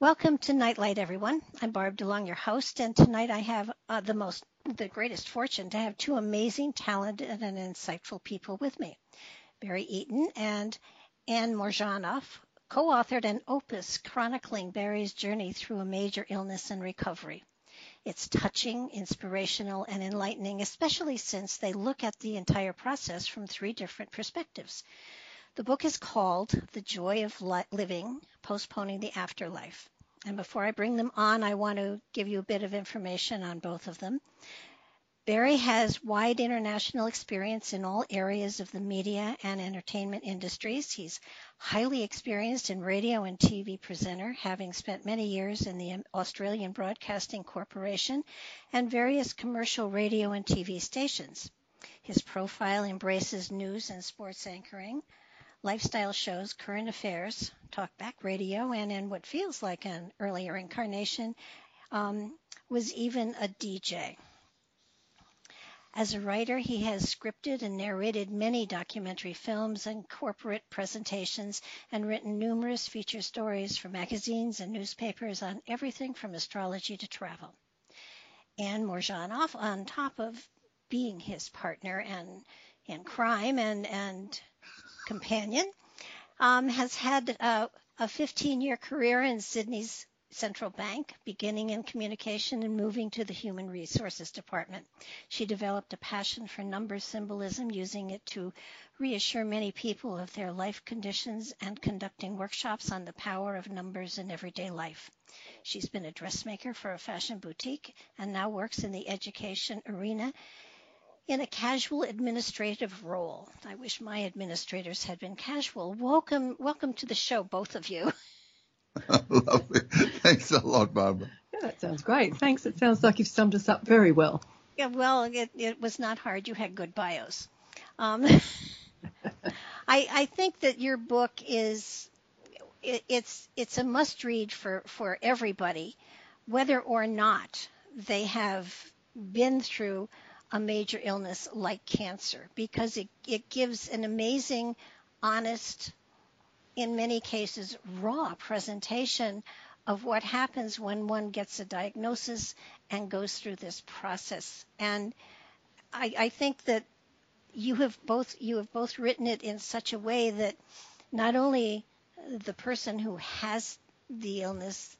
Welcome to Nightlight, everyone. I'm Barb DeLong, your host, and tonight I have the greatest fortune to have two amazing, talented, and insightful people with me. Barry Eaton and Anne Morzanoff co-authored an opus chronicling Barry's journey through a major illness and recovery. It's touching, inspirational, and enlightening, especially since they look at the entire process from three different perspectives. The book is called The Joy of Living, Postponing the Afterlife. And before I bring them on, I want to give you a bit of information on both of them. Barry has wide international experience in all areas of the media and entertainment industries. He's highly experienced in radio and TV presenter, having spent many years in the Australian Broadcasting Corporation and various commercial radio and TV stations. His profile embraces news and sports anchoring, lifestyle shows, current affairs, talkback radio, and in what feels like an earlier incarnation, was even a DJ. As a writer, he has scripted and narrated many documentary films and corporate presentations and written numerous feature stories for magazines and newspapers on everything from astrology to travel. Anne Morzanoff, on top of being his partner in crime and companion, has had a 15-year career in Sydney's Central Bank, beginning in communication and moving to the Human Resources Department. She developed a passion for number symbolism, using it to reassure many people of their life conditions and conducting workshops on the power of numbers in everyday life. She's been a dressmaker for a fashion boutique and now works in the education arena in a casual administrative role. I wish my administrators had been casual. Welcome to the show, both of you. Lovely. Thanks a lot, Barbara. Yeah, that sounds great. Thanks. It sounds like you've summed us up very well. Yeah, well, it was not hard. You had good bios. I think that your book it's a must-read for everybody, whether or not they have been through a major illness like cancer, because it gives an amazing, honest, in many cases, raw presentation of what happens when one gets a diagnosis and goes through this process. And I think that you have both written it in such a way that not only the person who has the illness,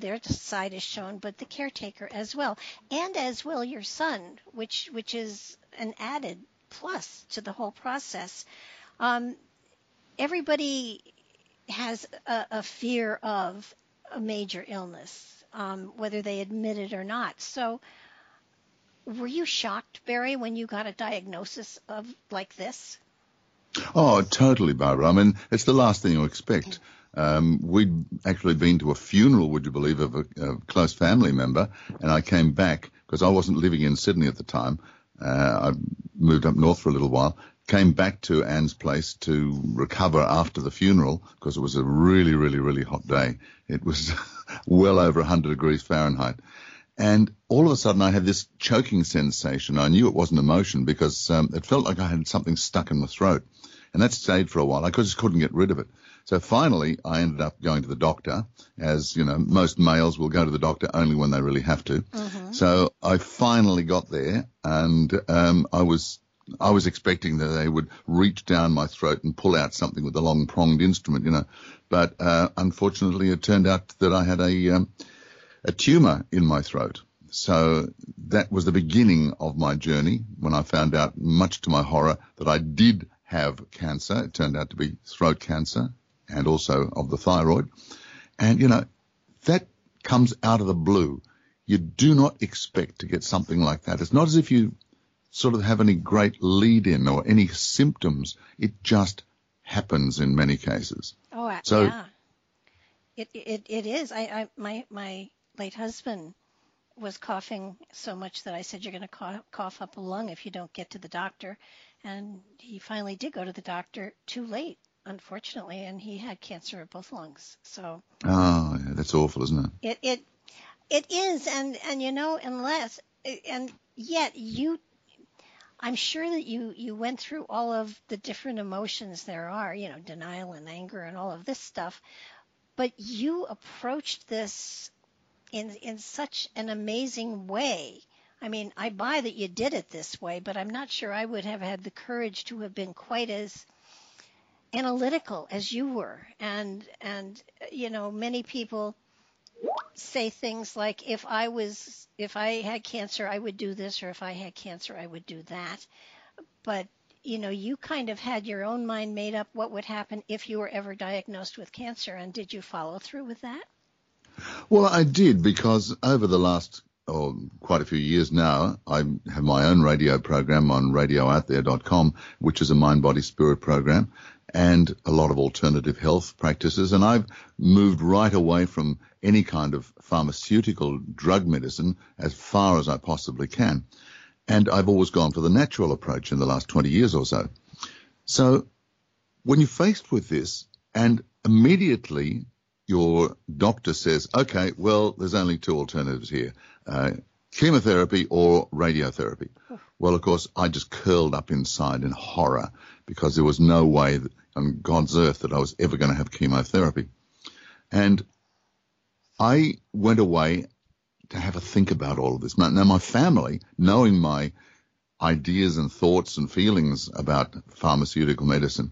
their side is shown, but the caretaker as well, and as well your son, which is an added plus to the whole process. Everybody has a fear of a major illness, whether they admit it or not. So were you shocked, Barry, when you got a diagnosis of like this? Oh, totally, Barbara. I mean, it's the last thing you expect. We'd actually been to a funeral, would you believe, of a close family member, and I came back because I wasn't living in Sydney at the time. I moved up north for a little while. Came back to Anne's place to recover after the funeral because it was a really, really, really hot day. It was well over 100 degrees Fahrenheit. And all of a sudden I had this choking sensation. I knew it wasn't emotion because it felt like I had something stuck in my throat. And that stayed for a while. I just couldn't get rid of it. So finally I ended up going to the doctor. As, most males will go to the doctor only when they really have to. Mm-hmm. So I finally got there, and I was expecting that they would reach down my throat and pull out something with a long pronged instrument, But unfortunately, it turned out that I had a tumour in my throat. So that was the beginning of my journey when I found out, much to my horror, that I did have cancer. It turned out to be throat cancer and also of the thyroid. And, that comes out of the blue. You do not expect to get something like that. It's not as if you sort of have any great lead-in or any symptoms. It just happens in many cases. Oh, so, yeah. It is. My late husband was coughing so much that I said, you're going to cough up a lung if you don't get to the doctor. And he finally did go to the doctor, too late, unfortunately, and he had cancer of both lungs. So. Oh, yeah, that's awful, isn't it? It is, and and yet I'm sure that you went through all of the different emotions there are, denial and anger and all of this stuff. But you approached this in such an amazing way. I mean, I buy that you did it this way, but I'm not sure I would have had the courage to have been quite as analytical as you were. And you know, many people say things like, if I had cancer, I would do this, or if I had cancer, I would do that. But, you know, you kind of had your own mind made up what would happen if you were ever diagnosed with cancer. And did you follow through with that? Well, I did, because over the last quite a few years now, I have my own radio program on radiooutthere.com, which is a mind, body, spirit program, and a lot of alternative health practices. And I've moved right away from any kind of pharmaceutical drug medicine as far as I possibly can. And I've always gone for the natural approach in the last 20 years or so. So when you're faced with this and immediately your doctor says, okay, well, there's only two alternatives here, chemotherapy or radiotherapy. Oh. Well, of course, I just curled up inside in horror, because there was no way that, on God's earth, that I was ever going to have chemotherapy. And I went away to have a think about all of this. Now, my family, knowing my ideas and thoughts and feelings about pharmaceutical medicine,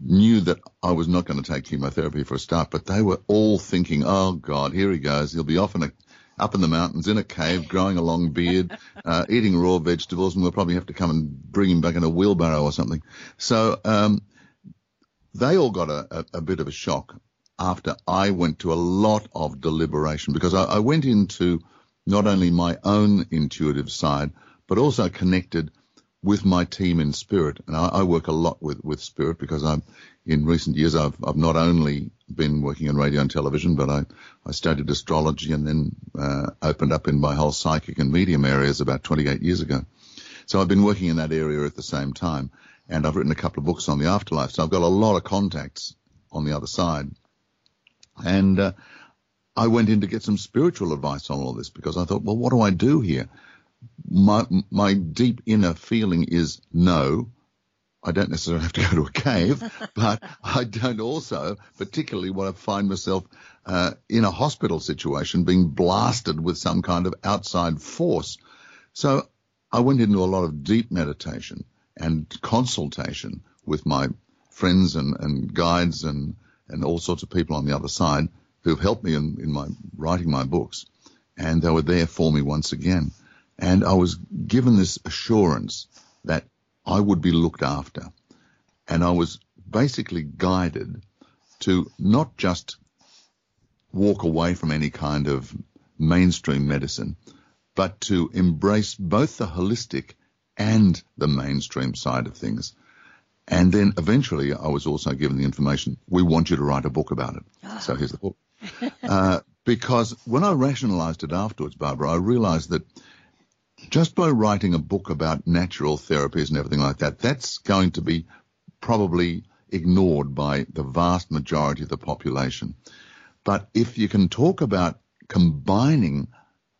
knew that I was not going to take chemotherapy for a start, but they were all thinking, oh, God, here he goes. He'll be off up in the mountains in a cave, growing a long beard, eating raw vegetables, and we'll probably have to come and bring him back in a wheelbarrow or something. So they all got a bit of a shock after I went to a lot of deliberation, because I went into not only my own intuitive side, but also connected with my team in spirit. And I work a lot with spirit, because in recent years I've not only been working in radio and television, but I studied astrology and then opened up in my whole psychic and medium areas about 28 years ago. So I've been working in that area at the same time, and I've written a couple of books on the afterlife. So I've got a lot of contacts on the other side. And I went in to get some spiritual advice on all this, because I thought, well, what do I do here? My deep inner feeling is, no, I don't necessarily have to go to a cave, but I don't also particularly want to find myself in a hospital situation being blasted with some kind of outside force. So I went into a lot of deep meditation and consultation with my friends and guides and all sorts of people on the other side who've helped me in my writing my books, and they were there for me once again. And I was given this assurance that I would be looked after, and I was basically guided to not just walk away from any kind of mainstream medicine, but to embrace both the holistic and the mainstream side of things. And then eventually I was also given the information, we want you to write a book about it. Oh. So here's the book. Because when I rationalized it afterwards, Barbara, I realized that just by writing a book about natural therapies and everything like that, that's going to be probably ignored by the vast majority of the population. But if you can talk about combining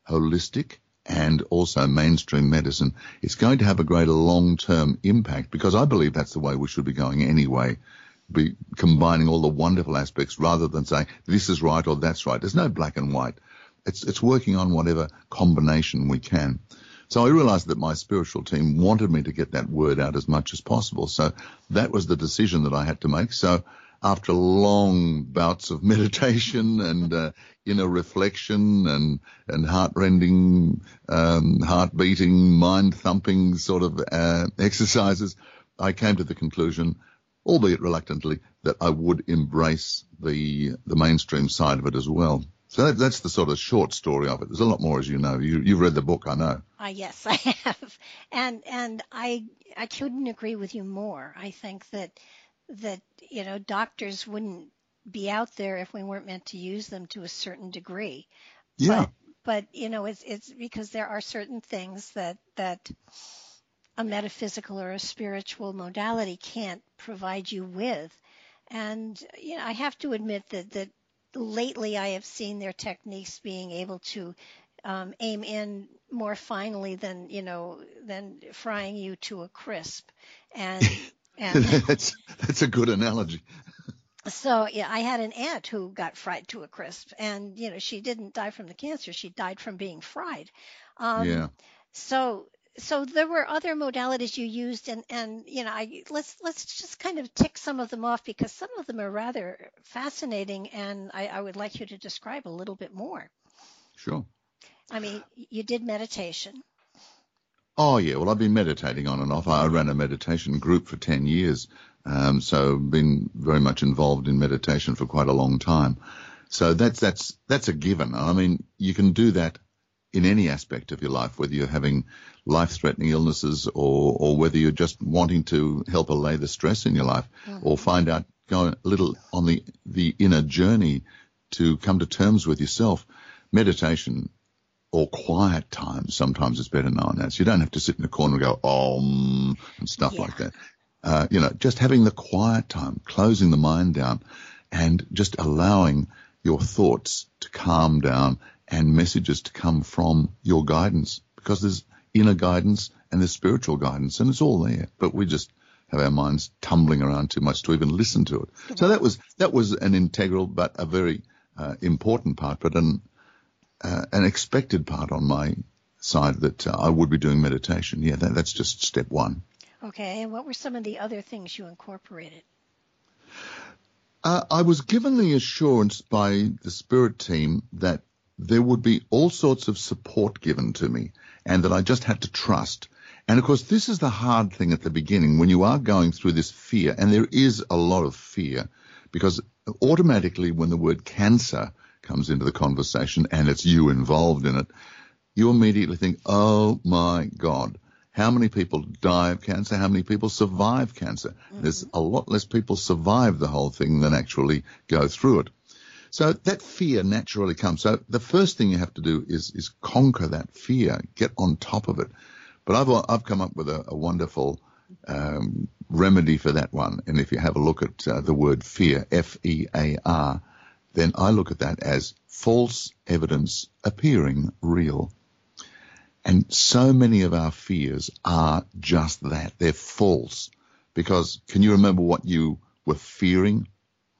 holistic and also mainstream medicine, it's going to have a greater long-term impact, because I believe that's the way we should be going anyway, be combining all the wonderful aspects rather than saying this is right or that's right. There's no black and white. It's working on whatever combination we can. So I realized that my spiritual team wanted me to get that word out as much as possible. So that was the decision that I had to make. So after long bouts of meditation and inner reflection and heart-rending, heart-beating, mind-thumping sort of exercises, I came to the conclusion, albeit reluctantly, that I would embrace the mainstream side of it as well. So that's the sort of short story of it. There's a lot more, as you know. You've read the book, I know. Yes, I have. And I couldn't agree with you more. I think that you know, doctors wouldn't be out there if we weren't meant to use them to a certain degree. Yeah. But you know, it's because there are certain things that a metaphysical or a spiritual modality can't provide you with. And you know, I have to admit that lately, I have seen their techniques being able to aim in more finely than frying you to a crisp. And that's a good analogy. So yeah, I had an aunt who got fried to a crisp, and you know, she didn't die from the cancer; she died from being fried. So there were other modalities you used, and you know, let's just kind of tick some of them off, because some of them are rather fascinating, and I would like you to describe a little bit more. Sure. I mean, you did meditation. Oh, yeah. Well, I've been meditating on and off. I ran a meditation group for 10 years, so been very much involved in meditation for quite a long time. So that's a given. I mean, you can do that in any aspect of your life, whether you're having life-threatening illnesses or whether you're just wanting to help allay the stress in your life, mm-hmm. or find out, go a little on the inner journey to come to terms with yourself. Meditation or quiet time, sometimes it's better known as. You don't have to sit in a corner and go, and stuff like that. You know, just having the quiet time, closing the mind down and just allowing your thoughts to calm down and messages to come from your guidance, because there's inner guidance and there's spiritual guidance, and it's all there. But we just have our minds tumbling around too much to even listen to it. Mm-hmm. So that was an integral but a very important part, but an expected part on my side that I would be doing meditation. Yeah, that's just step one. Okay, and what were some of the other things you incorporated? I was given the assurance by the spirit team that there would be all sorts of support given to me and that I just had to trust. And, of course, this is the hard thing at the beginning when you are going through this fear, and there is a lot of fear, because automatically when the word cancer comes into the conversation and it's you involved in it, you immediately think, oh, my God, how many people die of cancer? How many people survive cancer? Mm-hmm. There's a lot less people survive the whole thing than actually go through it. So that fear naturally comes. So the first thing you have to do is conquer that fear, get on top of it. But I've come up with a wonderful remedy for that one. And if you have a look at the word fear, F-E-A-R, then I look at that as false evidence appearing real. And so many of our fears are just that. They're false. Because can you remember what you were fearing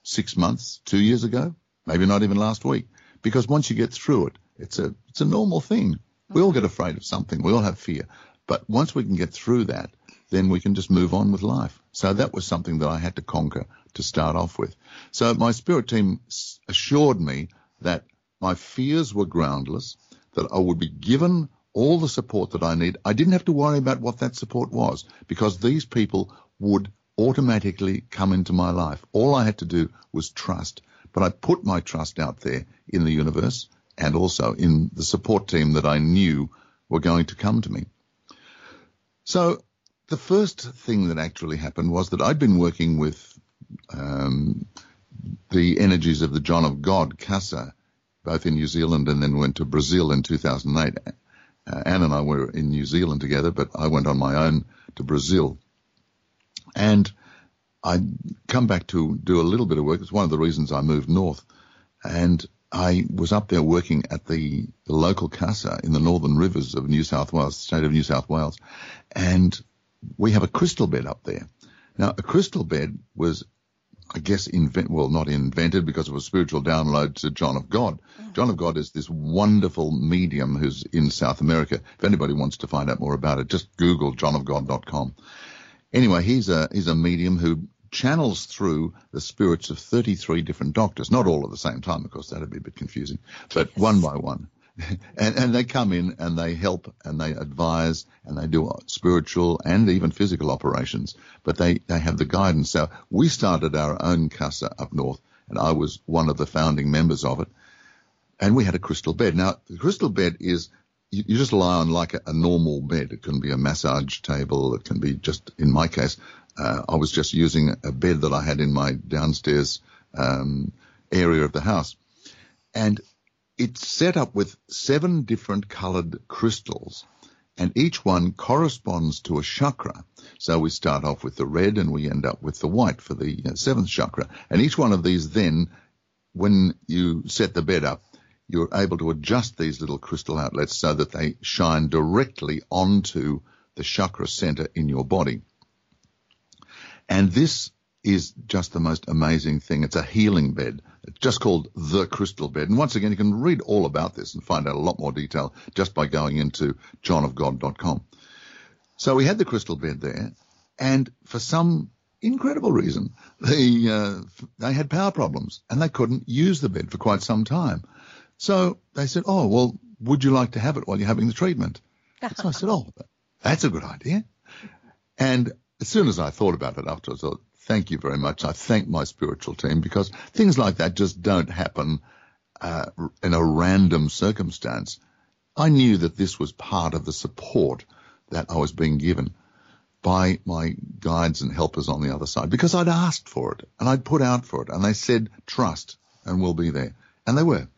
6 months, 2 years ago? Maybe not even last week. Because once you get through it, it's a normal thing. We all get afraid of something. We all have fear. But once we can get through that, then we can just move on with life. So that was something that I had to conquer to start off with. So my spirit team assured me that my fears were groundless, that I would be given all the support that I need. I didn't have to worry about what that support was, because these people would automatically come into my life. All I had to do was trust. But I put my trust out there in the universe and also in the support team that I knew were going to come to me. So the first thing that actually happened was that I'd been working with the energies of the John of God, Casa, both in New Zealand, and then went to Brazil in 2008. Anne and I were in New Zealand together, but I went on my own to Brazil. And I'd come back to do a little bit of work. It's one of the reasons I moved north. And I was up there working at the local Casa in the northern rivers of New South Wales, the state of New South Wales. And we have a crystal bed up there. Now, a crystal bed was, I guess, not invented, because it was a spiritual download to John of God. Mm-hmm. John of God is this wonderful medium who's in South America. If anybody wants to find out more about it, just Google johnofgod.com. Anyway, he's a medium who channels through the spirits of 33 different doctors, not all at the same time, of course, that'd be a bit confusing, but yes, one by one. And they come in and they help and they advise and they do spiritual and even physical operations, but they have the guidance. So we started our own Casa up north, and I was one of the founding members of it, and we had a crystal bed. Now, the crystal bed is you just lie on like a normal bed. It can be a massage table. It can be just, in my case, I was just using a bed that I had in my downstairs area of the house. And it's set up with 7 different coloured crystals, and each one corresponds to a chakra. So we start off with the red and we end up with the white for the 7th chakra. And each one of these then, when you set the bed up, you're able to adjust these little crystal outlets so that they shine directly onto the chakra center in your body. And this is just the most amazing thing. It's a healing bed. It's just called The Crystal Bed. And once again, you can read all about this and find out a lot more detail just by going into johnofgod.com. So we had the crystal bed there, and for some incredible reason, they had power problems and they couldn't use the bed for quite some time. So they said, oh, well, would you like to have it while you're having the treatment? So I said, oh, that's a good idea. And as soon as I thought about it afterwards, I thought, thank you very much. I thank my spiritual team, because things like that just don't happen in a random circumstance. I knew that this was part of the support that I was being given by my guides and helpers on the other side, because I'd asked for it and I'd put out for it, and they said, trust and we'll be there. And they were.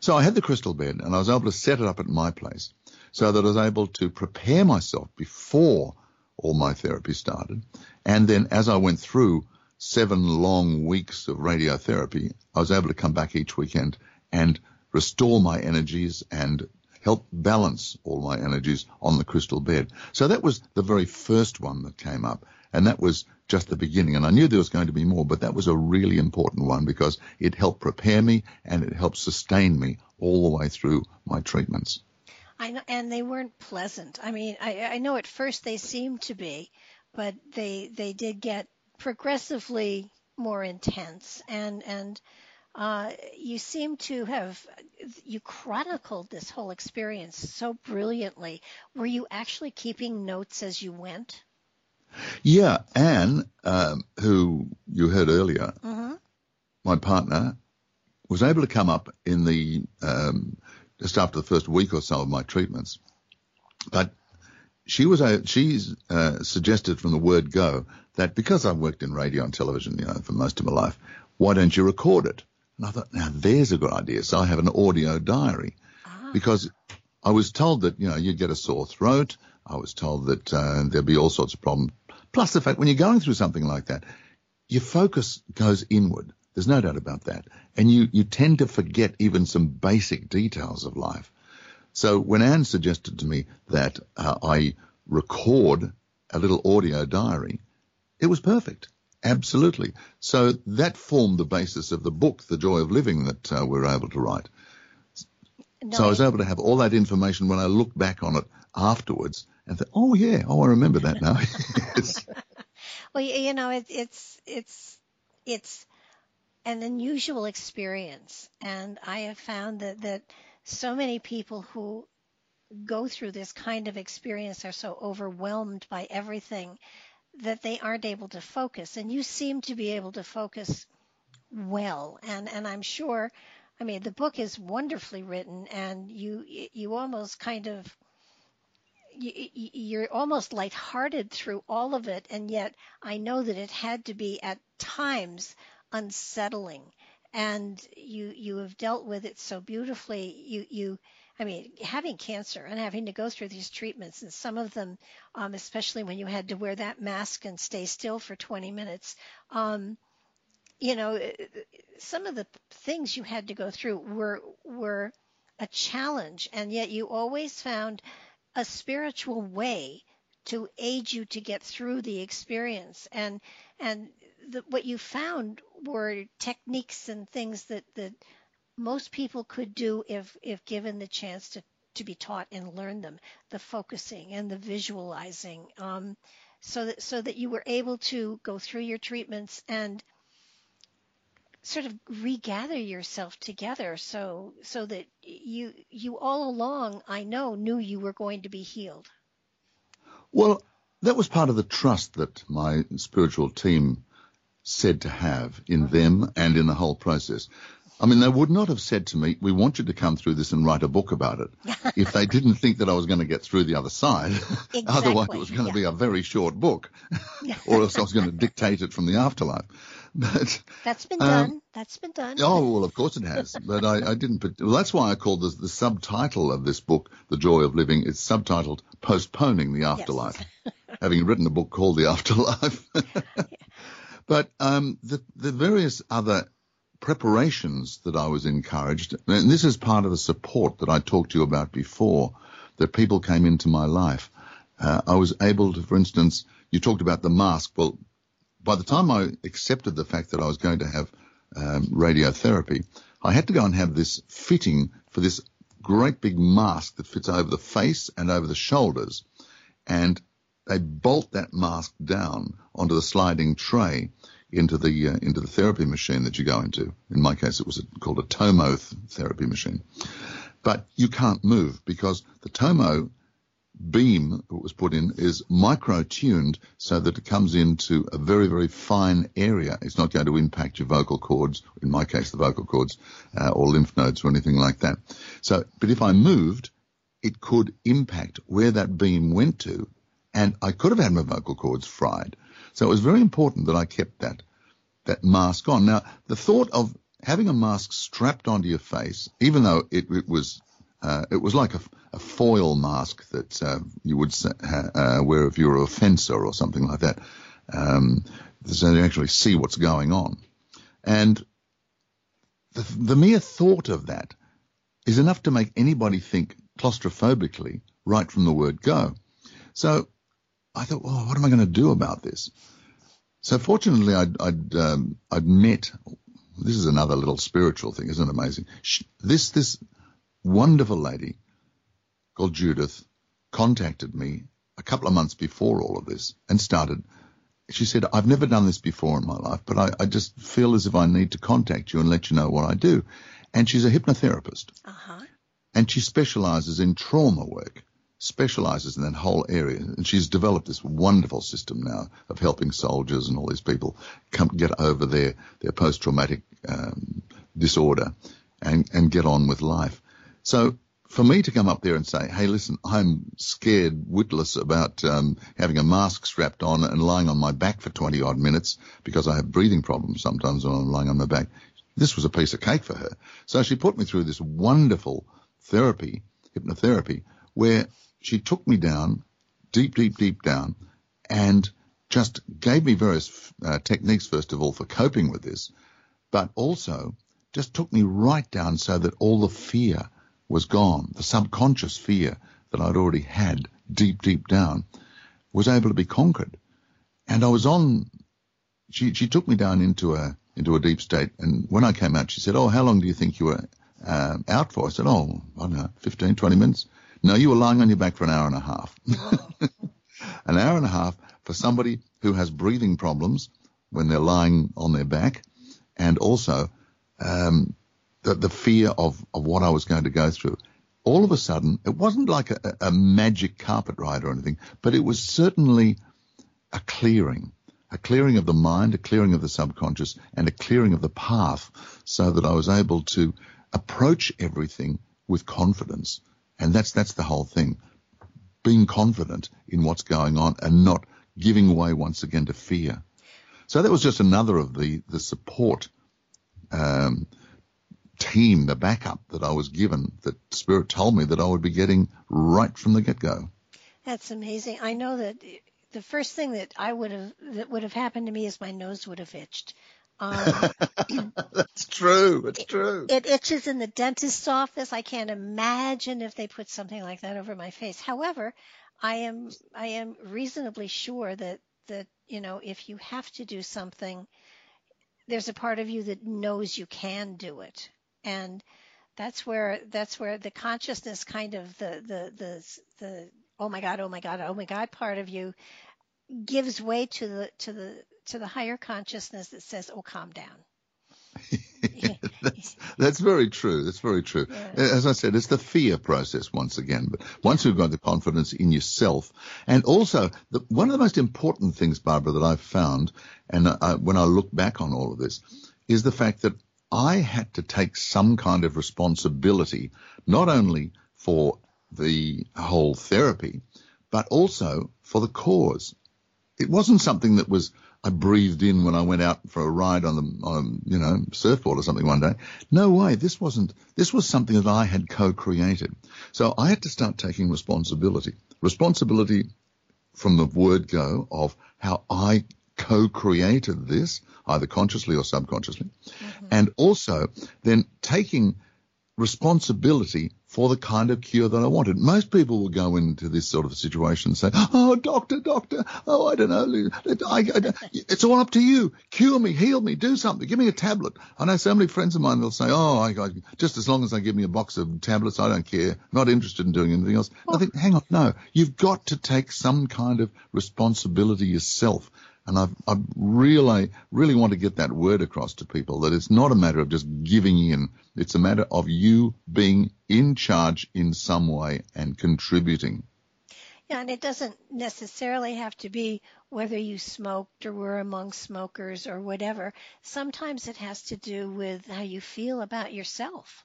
So I had the crystal bed, and I was able to set it up at my place so that I was able to prepare myself before all my therapy started. And then as I went through 7 long weeks of radiotherapy, I was able to come back each weekend and restore my energies and help balance all my energies on the crystal bed. So that was the very first one that came up, and that was just the beginning. And I knew there was going to be more, but that was a really important one because it helped prepare me and it helped sustain me all the way through my treatments. I know, and they weren't pleasant. I mean, I know at first they seemed to be, but they did get progressively more intense. And you seem to have, you chronicled this whole experience so brilliantly. Were you actually keeping notes as you went? Yeah, Anne, who you heard earlier, my partner, was able to come up in the just after the first week or so of my treatments. But she suggested from the word go that because I worked in radio and television, for most of my life, why don't you record it? And I thought, now there's a good idea. So I have an audio diary, because I was told that you'd get a sore throat. I was told that there'd be all sorts of problems. Plus the fact when you're going through something like that, your focus goes inward. There's no doubt about that. And you tend to forget even some basic details of life. So when Anne suggested to me that I record a little audio diary, it was perfect. Absolutely. So that formed the basis of the book, The Joy of Living, that we were able to write. No, so I was able to have all that information when I looked back on it afterwards and thought, I remember that now. Yes. Well, it's an unusual experience, and I have found that so many people who go through this kind of experience are so overwhelmed by everything that they aren't able to focus, and you seem to be able to focus well, and I'm sure, I mean, the book is wonderfully written, and you almost kind of, you're almost lighthearted through all of it, and yet I know that it had to be at times unsettling, and you have dealt with it so beautifully. Having cancer and having to go through these treatments, and some of them, especially when you had to wear that mask and stay still for 20 minutes, some of the things you had to go through were a challenge, and yet you always found a spiritual way to aid you to get through the experience. And what you found were techniques and things that most people could do if given the chance to be taught and learn them, the focusing and the visualizing, so that you were able to go through your treatments and sort of regather yourself together, so that you all along, I know, knew you were going to be healed. Well, that was part of the trust that my spiritual team said to have in them and in the whole process. I mean, they would not have said to me, we want you to come through this and write a book about it, if they didn't think that I was going to get through the other side. Exactly. Otherwise, it was going to be a very short book, or else I was going to dictate it from the afterlife. But that's been done. That's been done. Oh, well, of course it has. But I didn't. Well, that's why I called the subtitle of this book, The Joy of Living, it's subtitled Postponing the Afterlife, having written a book called The Afterlife. But the various other preparations that I was encouraged, and this is part of the support that I talked to you about before, that people came into my life. I was able to, for instance, you talked about the mask. Well, by the time I accepted the fact that I was going to have radiotherapy, I had to go and have this fitting for this great big mask that fits over the face and over the shoulders. And they bolt that mask down onto the sliding tray into the therapy machine that you go into. In my case, it was called a Tomo therapy machine. But you can't move because the Tomo beam that was put in is micro-tuned so that it comes into a very, very fine area. It's not going to impact your vocal cords, in my case the vocal cords, or lymph nodes or anything like that. So, but if I moved, it could impact where that beam went to, and I could have had my vocal cords fried. So it was very important that I kept that mask on. Now, the thought of having a mask strapped onto your face, even though it was like a foil mask that you would wear if you were a fencer or something like that, so you actually see what's going on. And the mere thought of that is enough to make anybody think claustrophobically right from the word go. So I thought, well, what am I going to do about this? So fortunately, I'd met. This is another little spiritual thing, isn't it amazing? This wonderful lady called Judith contacted me a couple of months before all of this and started. She said, I've never done this before in my life, but I just feel as if I need to contact you and let you know what I do. And she's a hypnotherapist. Uh-huh. And she specializes in trauma work, specializes in that whole area. And she's developed this wonderful system now of helping soldiers and all these people come get over their post-traumatic disorder and get on with life. So for me to come up there and say, hey, listen, I'm scared witless about having a mask strapped on and lying on my back for 20-odd minutes because I have breathing problems sometimes when I'm lying on my back. This was a piece of cake for her. So she put me through this wonderful therapy, hypnotherapy, where she took me down, deep, deep, deep down, and just gave me various techniques, first of all, for coping with this, but also just took me right down so that all the fear was gone. The subconscious fear that I'd already had deep, deep down was able to be conquered. And I was on, she took me down into a deep state, and when I came out, she said, oh, how long do you think you were out for? I said, oh, I don't know, 15, 20 minutes. No, you were lying on your back for an hour and a half. An hour and a half for somebody who has breathing problems when they're lying on their back, and also the fear of what I was going to go through. All of a sudden, it wasn't like a magic carpet ride or anything, but it was certainly a clearing of the mind, a clearing of the subconscious, and a clearing of the path so that I was able to approach everything with confidence. And that's the whole thing, being confident in what's going on and not giving way once again to fear. So that was just another of the support team, the backup that I was given, that Spirit told me that I would be getting right from the get-go. That's amazing. I know that the first thing that would have happened to me is my nose would have itched. That's true. It's true. It itches in the dentist's office. I can't imagine if they put something like that over my face. However, I am reasonably sure that you know, if you have to do something, there's a part of you that knows you can do it, and that's where the consciousness, kind of the oh my god part of you gives way to the higher consciousness that says, oh, calm down. That's very true. That's very true. Yeah. As I said, it's the fear process once again. But once you've got the confidence in yourself, and also one of the most important things, Barbara, that I've found, and when I look back on all of this, is the fact that I had to take some kind of responsibility, not only for the whole therapy, but also for the cause. It wasn't something that was I breathed in when I went out for a ride on surfboard or something one day. No way. This was something that I had co-created. So I had to start taking responsibility from the word go of how I co-created this, either consciously or subconsciously, and also then taking responsibility for the kind of cure that I wanted. Most people will go into this sort of situation and say, oh, doctor, oh, I don't know. It's all up to you. Cure me, heal me, do something. Give me a tablet. I know so many friends of mine, they'll say, oh, just as long as they give me a box of tablets, I don't care. I'm not interested in doing anything else. I think, hang on, no. You've got to take some kind of responsibility yourself. And I really want to get that word across to people, that it's not a matter of just giving in. It's a matter of you being in charge in some way and contributing. Yeah, and it doesn't necessarily have to be whether you smoked or were among smokers or whatever. Sometimes it has to do with how you feel about yourself.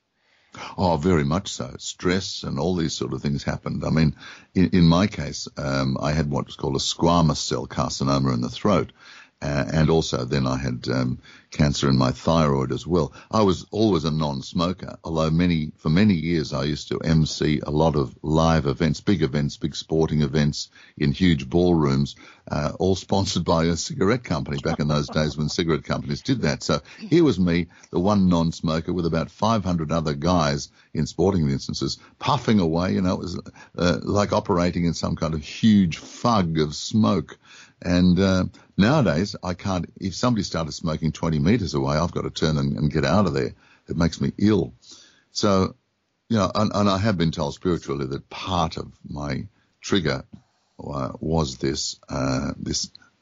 Oh, very much so. Stress and all these sort of things happened. I mean, in my case, I had what was called a squamous cell carcinoma in the throat, and also then I had cancer in my thyroid as well. I was always a non-smoker, although for many years I used to MC a lot of live events, big sporting events in huge ballrooms, all sponsored by a cigarette company back in those days when cigarette companies did that. So here was me, the one non-smoker, with about 500 other guys in sporting instances, puffing away. You know, it was like operating in some kind of huge fog of smoke. And nowadays, I can't. If somebody started smoking 20 metres away, I've got to turn and get out of there. It makes me ill. So, you know, and I have been told spiritually that part of my trigger was this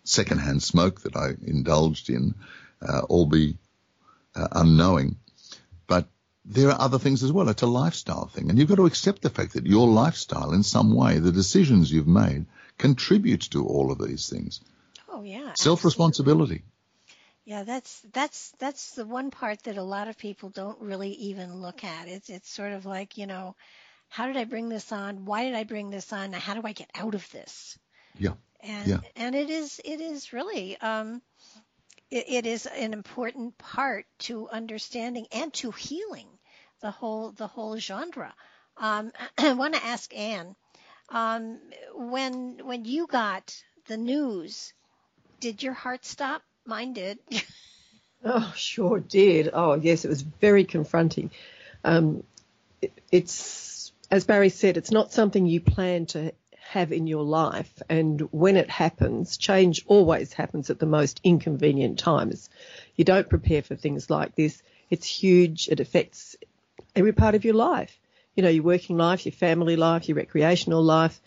secondhand smoke that I indulged in, albeit unknowing. But there are other things as well. It's a lifestyle thing. And you've got to accept the fact that your lifestyle in some way, the decisions you've made, contribute to all of these things. Oh, yeah. Self-responsibility. Absolutely. Yeah, that's the one part that a lot of people don't really even look at. It's sort of like, you know, how did I bring this on? Why did I bring this on? How do I get out of this? Yeah. And it is really it is an important part to understanding and to healing the whole genre. I want to ask Anne, when you got the news, did your heart stop? Mine did. Oh, sure did. Oh, yes, it was very confronting. It's, as Barry said, it's not something you plan to have in your life, and when it happens, change always happens at the most inconvenient times. You don't prepare for things like this. It's huge. It affects every part of your life, you know, your working life, your family life, your recreational life.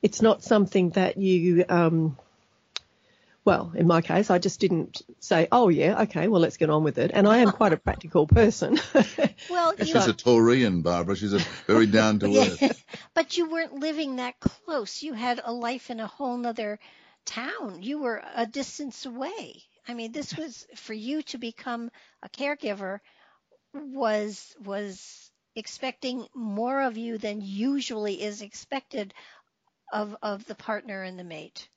It's not something that you well, in my case, I just didn't say, oh, yeah, okay, well, let's get on with it. And I am quite a practical person. Well, she's a Taurian, Barbara. She's a very down-to-earth. Yeah. But you weren't living that close. You had a life in a whole other town. You were a distance away. I mean, this was, for you to become a caregiver was expecting more of you than usually is expected of the partner and the mate.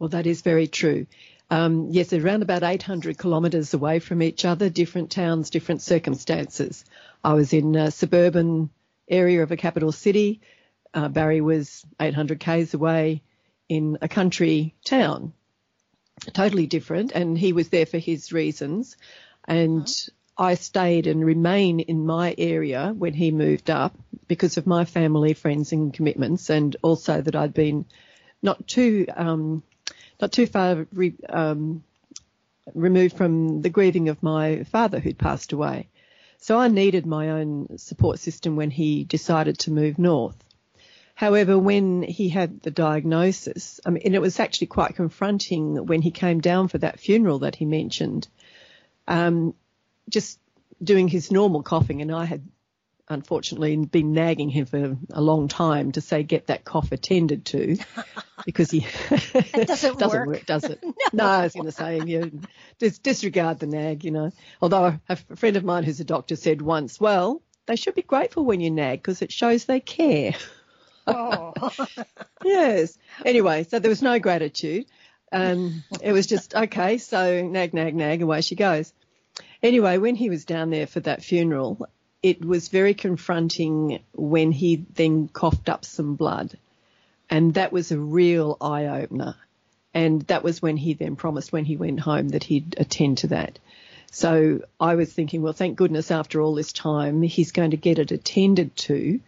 Well, that is very true. Yes, around about 800 kilometres away from each other, different towns, different circumstances. I was in a suburban area of a capital city. Barry was 800 k's away in a country town, totally different, and he was there for his reasons. And I stayed and remain in my area when he moved up because of my family, friends and commitments, and also that I'd been not too far removed from the grieving of my father who'd passed away. So I needed my own support system when he decided to move north. However, when he had the diagnosis, I mean, and it was actually quite confronting when he came down for that funeral that he mentioned, just doing his normal coughing, and I had unfortunately been nagging him for a long time to say, get that cough attended to, because he doesn't work, does it? No, I was going to say, you disregard the nag, you know. Although a friend of mine who's a doctor said once, well, they should be grateful when you nag because it shows they care. Oh. Yes. Anyway, so there was no gratitude. It was just, okay, so nag, away she goes. Anyway, when he was down there for that funeral, it was very confronting when he then coughed up some blood, and that was a real eye-opener. And that was when he then promised when he went home that he'd attend to that. So I was thinking, well, thank goodness after all this time he's going to get it attended to.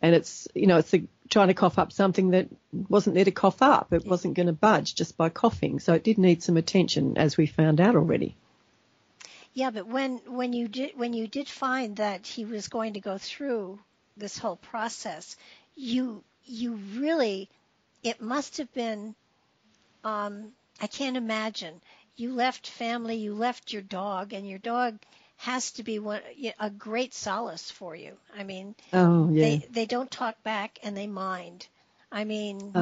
And it's, you know, it's trying to cough up something that wasn't there to cough up. It wasn't going to budge just by coughing. So it did need some attention, as we found out already. Yeah, but when you did find that he was going to go through this whole process, you really, it must have been, I can't imagine. You left family, you left your dog, and your dog has to be a great solace for you. I mean, they don't talk back and they mind. I mean,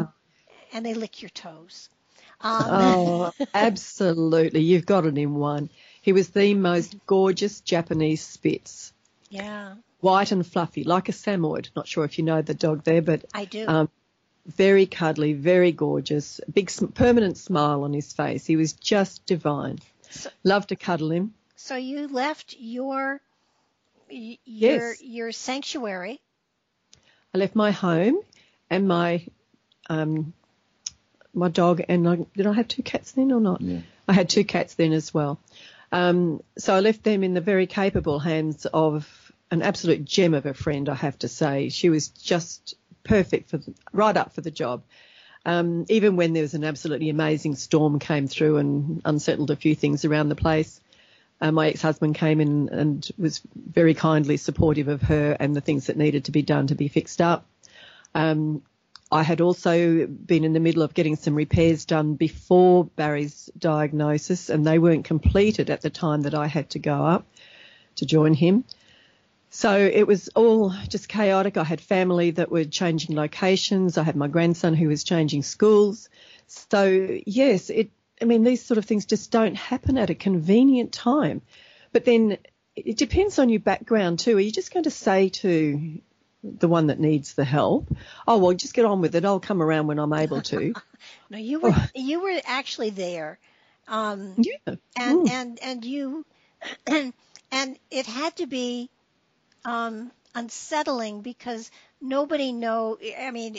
and they lick your toes. Absolutely. You've got it in one. He was the most gorgeous Japanese Spitz. Yeah. White and fluffy, like a Samoyed. Not sure if you know the dog there, but I do. Very cuddly, very gorgeous, big permanent smile on his face. He was just divine. So, love to cuddle him. So you left your sanctuary. I left my home and my my dog, and did I have two cats then or not? Yeah. I had two cats then as well. So I left them in the very capable hands of an absolute gem of a friend, I have to say. She was just perfect, right up for the job. Even when there was an absolutely amazing storm came through and unsettled a few things around the place, my ex-husband came in and was very kindly supportive of her and the things that needed to be done to be fixed up. I had also been in the middle of getting some repairs done before Barry's diagnosis, and they weren't completed at the time that I had to go up to join him. So it was all just chaotic. I had family that were changing locations. I had my grandson who was changing schools. So, yes, these sort of things just don't happen at a convenient time. But then it depends on your background too. Are you just going to say to the one that needs the help, oh, well, just get on with it. I'll come around when I'm able to. No, you were actually there. And it had to be unsettling because nobody knows. I mean,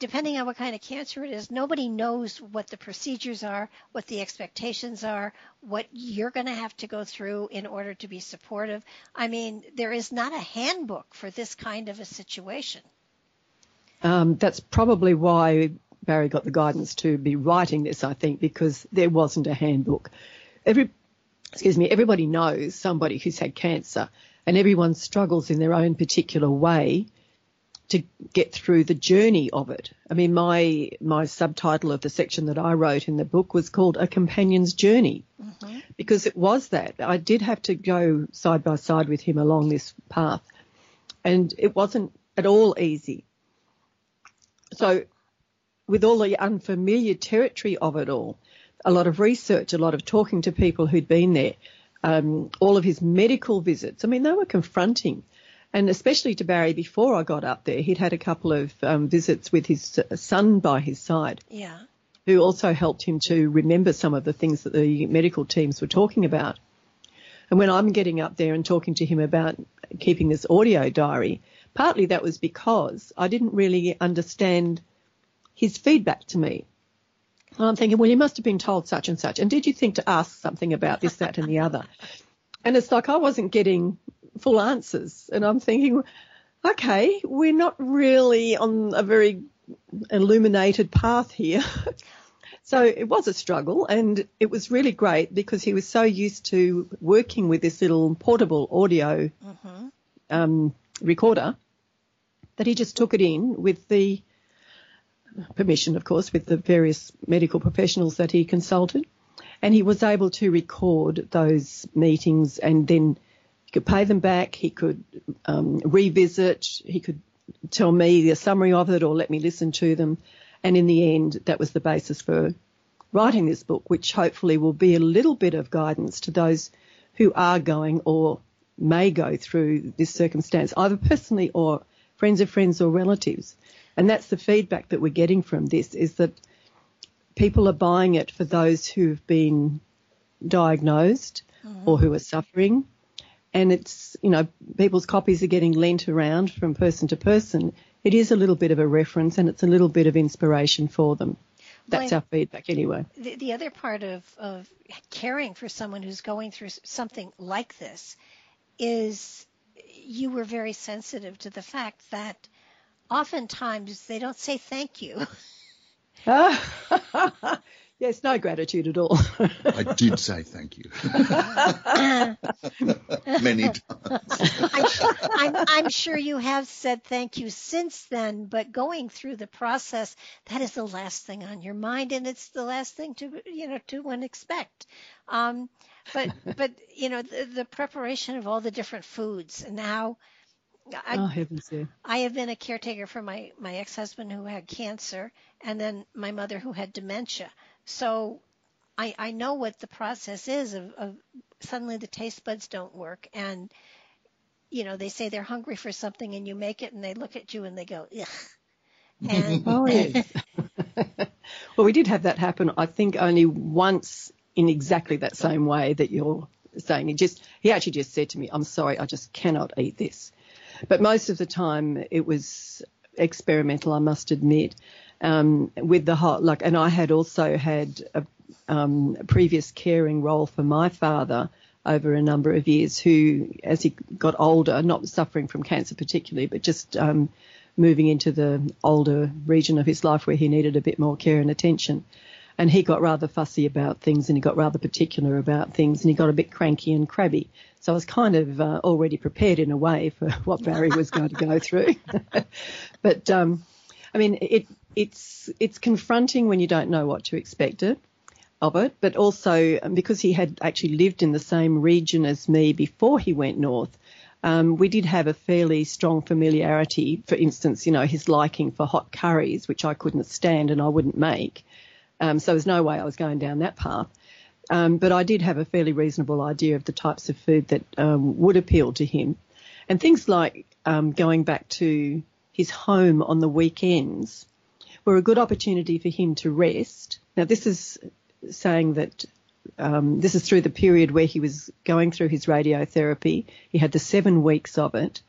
depending on what kind of cancer it is, nobody knows what the procedures are, what the expectations are, what you're going to have to go through in order to be supportive. I mean, there is not a handbook for this kind of a situation. That's probably why Barry got the guidance to be writing this, I think, because there wasn't a handbook. Everybody knows somebody who's had cancer, and everyone struggles in their own particular way to get through the journey of it. I mean, my subtitle of the section that I wrote in the book was called A Companion's Journey, because it was that. I did have to go side by side with him along this path, and it wasn't at all easy. So with all the unfamiliar territory of it all, a lot of research, a lot of talking to people who'd been there, all of his medical visits, I mean, they were confronting. And especially to Barry, before I got up there, he'd had a couple of visits with his son by his side, who also helped him to remember some of the things that the medical teams were talking about. And when I'm getting up there and talking to him about keeping this audio diary, partly that was because I didn't really understand his feedback to me. And I'm thinking, well, you must have been told such and such. And did you think to ask something about this, that and the other? And it's like I wasn't getting full answers, and I'm thinking, okay, we're not really on a very illuminated path here. So it was a struggle, and it was really great because he was so used to working with this little portable audio recorder that he just took it in with the permission, of course, with the various medical professionals that he consulted, and he was able to record those meetings, and then he could pay them back, he could revisit, he could tell me the summary of it or let me listen to them. And in the end, that was the basis for writing this book, which hopefully will be a little bit of guidance to those who are going or may go through this circumstance, either personally or friends of friends or relatives. And that's the feedback that we're getting from this, is that people are buying it for those who've been diagnosed or who are suffering. And it's, you know, people's copies are getting lent around from person to person. It is a little bit of a reference, and it's a little bit of inspiration for them. That's our feedback anyway. The other part of caring for someone who's going through something like this is you were very sensitive to the fact that oftentimes they don't say thank you. Yes, no gratitude at all. I did say thank you many times. I'm sure you have said thank you since then, but going through the process, that is the last thing on your mind, and it's the last thing to one expect. But you know, the preparation of all the different foods, and now I have been a caretaker for my ex-husband who had cancer, and then my mother who had dementia. So I know what the process is of suddenly the taste buds don't work, and you know they say they're hungry for something, and you make it, and they look at you and they go, ugh. And oh, yes. Well, we did have that happen. I think only once in exactly that same way that you're saying. He actually just said to me, "I'm sorry, I just cannot eat this." But most of the time it was experimental, I must admit. With the heart, like, and I had also had a previous caring role for my father over a number of years, who, as he got older, not suffering from cancer particularly, but just moving into the older region of his life where he needed a bit more care and attention. And he got rather fussy about things, and he got rather particular about things, and he got a bit cranky and crabby. So I was kind of already prepared in a way for what Barry was going to go through. But, I mean, it's confronting when you don't know what to expect of it, but also because he had actually lived in the same region as me before he went north, we did have a fairly strong familiarity. For instance, you know, his liking for hot curries, which I couldn't stand and I wouldn't make. So there's no way I was going down that path. But I did have a fairly reasonable idea of the types of food that would appeal to him. And things like going back to his home on the weekends were a good opportunity for him to rest. Now, this is saying that this is through the period where he was going through his radiotherapy. He had the 7 weeks of it,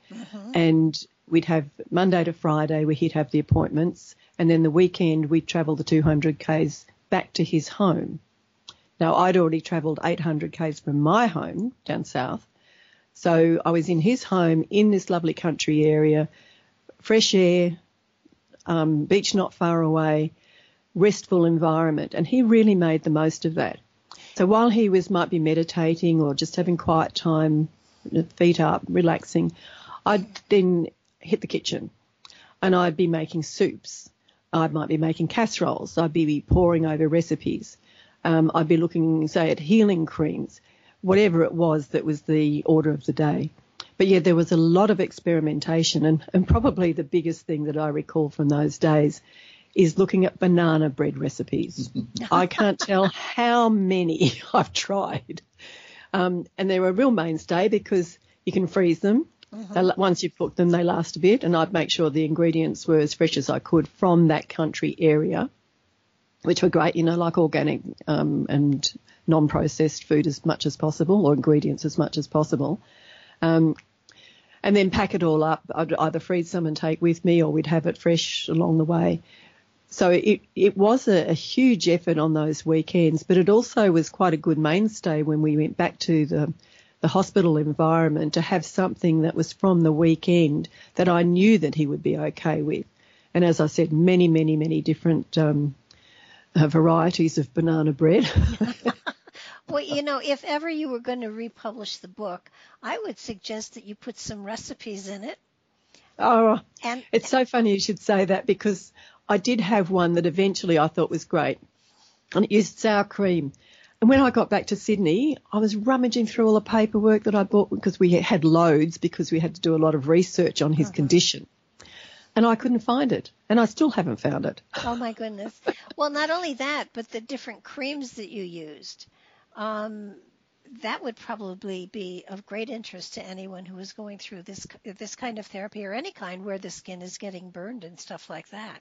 and we'd have Monday to Friday where he'd have the appointments, and then the weekend we'd travel the 200 Ks back to his home. Now, I'd already travelled 800 Ks from my home down south, so I was in his home in this lovely country area, fresh air, beach not far away, restful environment, and he really made the most of that. So while he might be meditating or just having quiet time, feet up, relaxing, I'd then hit the kitchen and I'd be making soups. I might be making casseroles. I'd be poring over recipes. I'd be looking, say, at healing creams, whatever it was that was the order of the day. But, yeah, there was a lot of experimentation, and probably the biggest thing that I recall from those days is looking at banana bread recipes. I can't tell how many I've tried. And they're a real mainstay because you can freeze them. Once you've cooked them, they last a bit, and I'd make sure the ingredients were as fresh as I could from that country area, which were great, you know, like organic and non-processed food as much as possible, or ingredients as much as possible. And then pack it all up. I'd either freeze some and take with me, or we'd have it fresh along the way. So it was a huge effort on those weekends, but it also was quite a good mainstay when we went back to the hospital environment to have something that was from the weekend that I knew that he would be okay with. And as I said, many, many, many different varieties of banana bread. Well, you know, if ever you were going to republish the book, I would suggest that you put some recipes in it. Oh, and it's so funny you should say that, because I did have one that eventually I thought was great, and it used sour cream. And when I got back to Sydney, I was rummaging through all the paperwork that I bought, because we had loads, because we had to do a lot of research on his condition. And I couldn't find it, and I still haven't found it. Oh, my goodness. Well, not only that, but the different creams that you used. That would probably be of great interest to anyone who is going through this kind of therapy, or any kind where the skin is getting burned and stuff like that.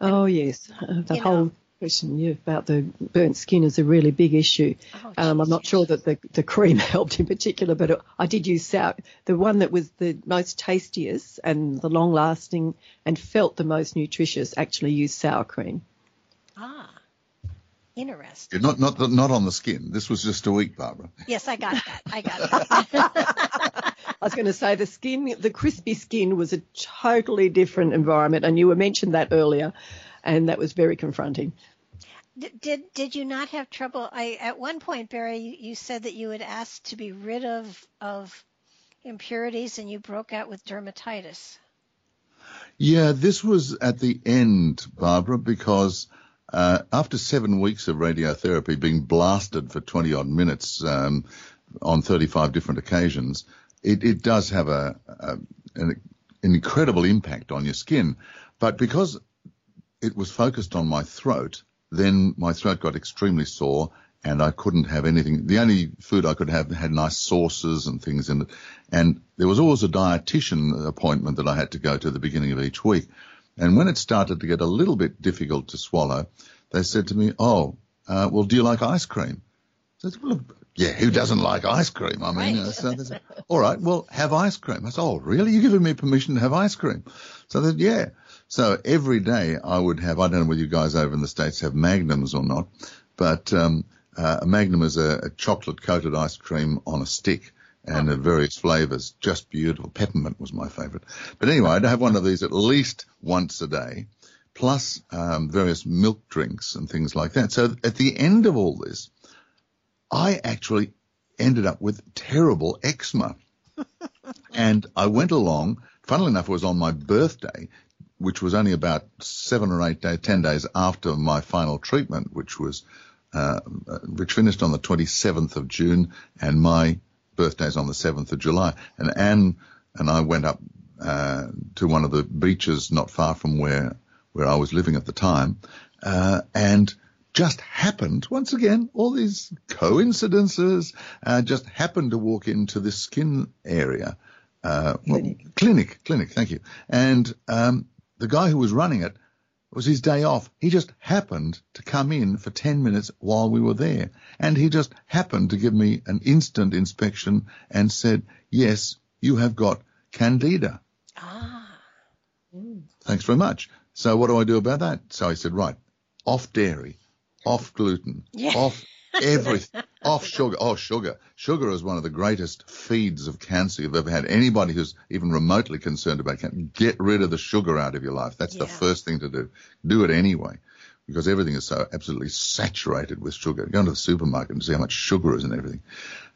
Oh, yes. The whole question about the burnt skin is a really big issue. Oh, I'm not sure that the cream helped in particular, but I did use sour. The one that was the most tastiest and the long-lasting and felt the most nutritious actually used sour cream. Interesting. Not on the skin. This was just a week, Barbara. Yes, I got that. I was going to say the skin, the crispy skin was a totally different environment, and you were mentioned that earlier, and that was very confronting. Did you not have trouble? At one point, Barry, you said that you had asked to be rid of impurities, and you broke out with dermatitis. Yeah, this was at the end, Barbara, because after 7 weeks of radiotherapy, being blasted for 20-odd minutes on 35 different occasions, it does have an incredible impact on your skin. But because it was focused on my throat, then my throat got extremely sore and I couldn't have anything. The only food I could have had nice sauces and things in it. And there was always a dietitian appointment that I had to go to at the beginning of each week. And when it started to get a little bit difficult to swallow, they said to me, well, do you like ice cream? I said, well, yeah, who doesn't like ice cream? I mean, right. So they said, all right, well, have ice cream. I said, oh, really? You're giving me permission to have ice cream? So they said, yeah. So every day I would have, I don't know whether you guys over in the States have Magnums or not, but a Magnum is a chocolate-coated ice cream on a stick. And of various flavors, just beautiful. Peppermint was my favorite. But anyway, I'd have one of these at least once a day, plus various milk drinks and things like that. So at the end of all this, I actually ended up with terrible eczema. And I went along, funnily enough, it was on my birthday, which was only about 10 days after my final treatment, which finished on the 27th of June, and my birthday's on the 7th of July. And Anne and I went up to one of the beaches not far from where I was living at the time, and just happened, once again, all these coincidences, just happened to walk into this skin area. Clinic, thank you. And the guy who was running it, was his day off. He just happened to come in for 10 minutes while we were there. And he just happened to give me an instant inspection and said, yes, you have got candida. Thanks very much. So what do I do about that? So he said, right, off dairy, off gluten, off everything, off sugar. Oh, sugar. Sugar is one of the greatest feeds of cancer you've ever had. Anybody who's even remotely concerned about cancer, get rid of the sugar out of your life. That's the first thing to do. Do it anyway, because everything is so absolutely saturated with sugar. Go into the supermarket and see how much sugar is in everything.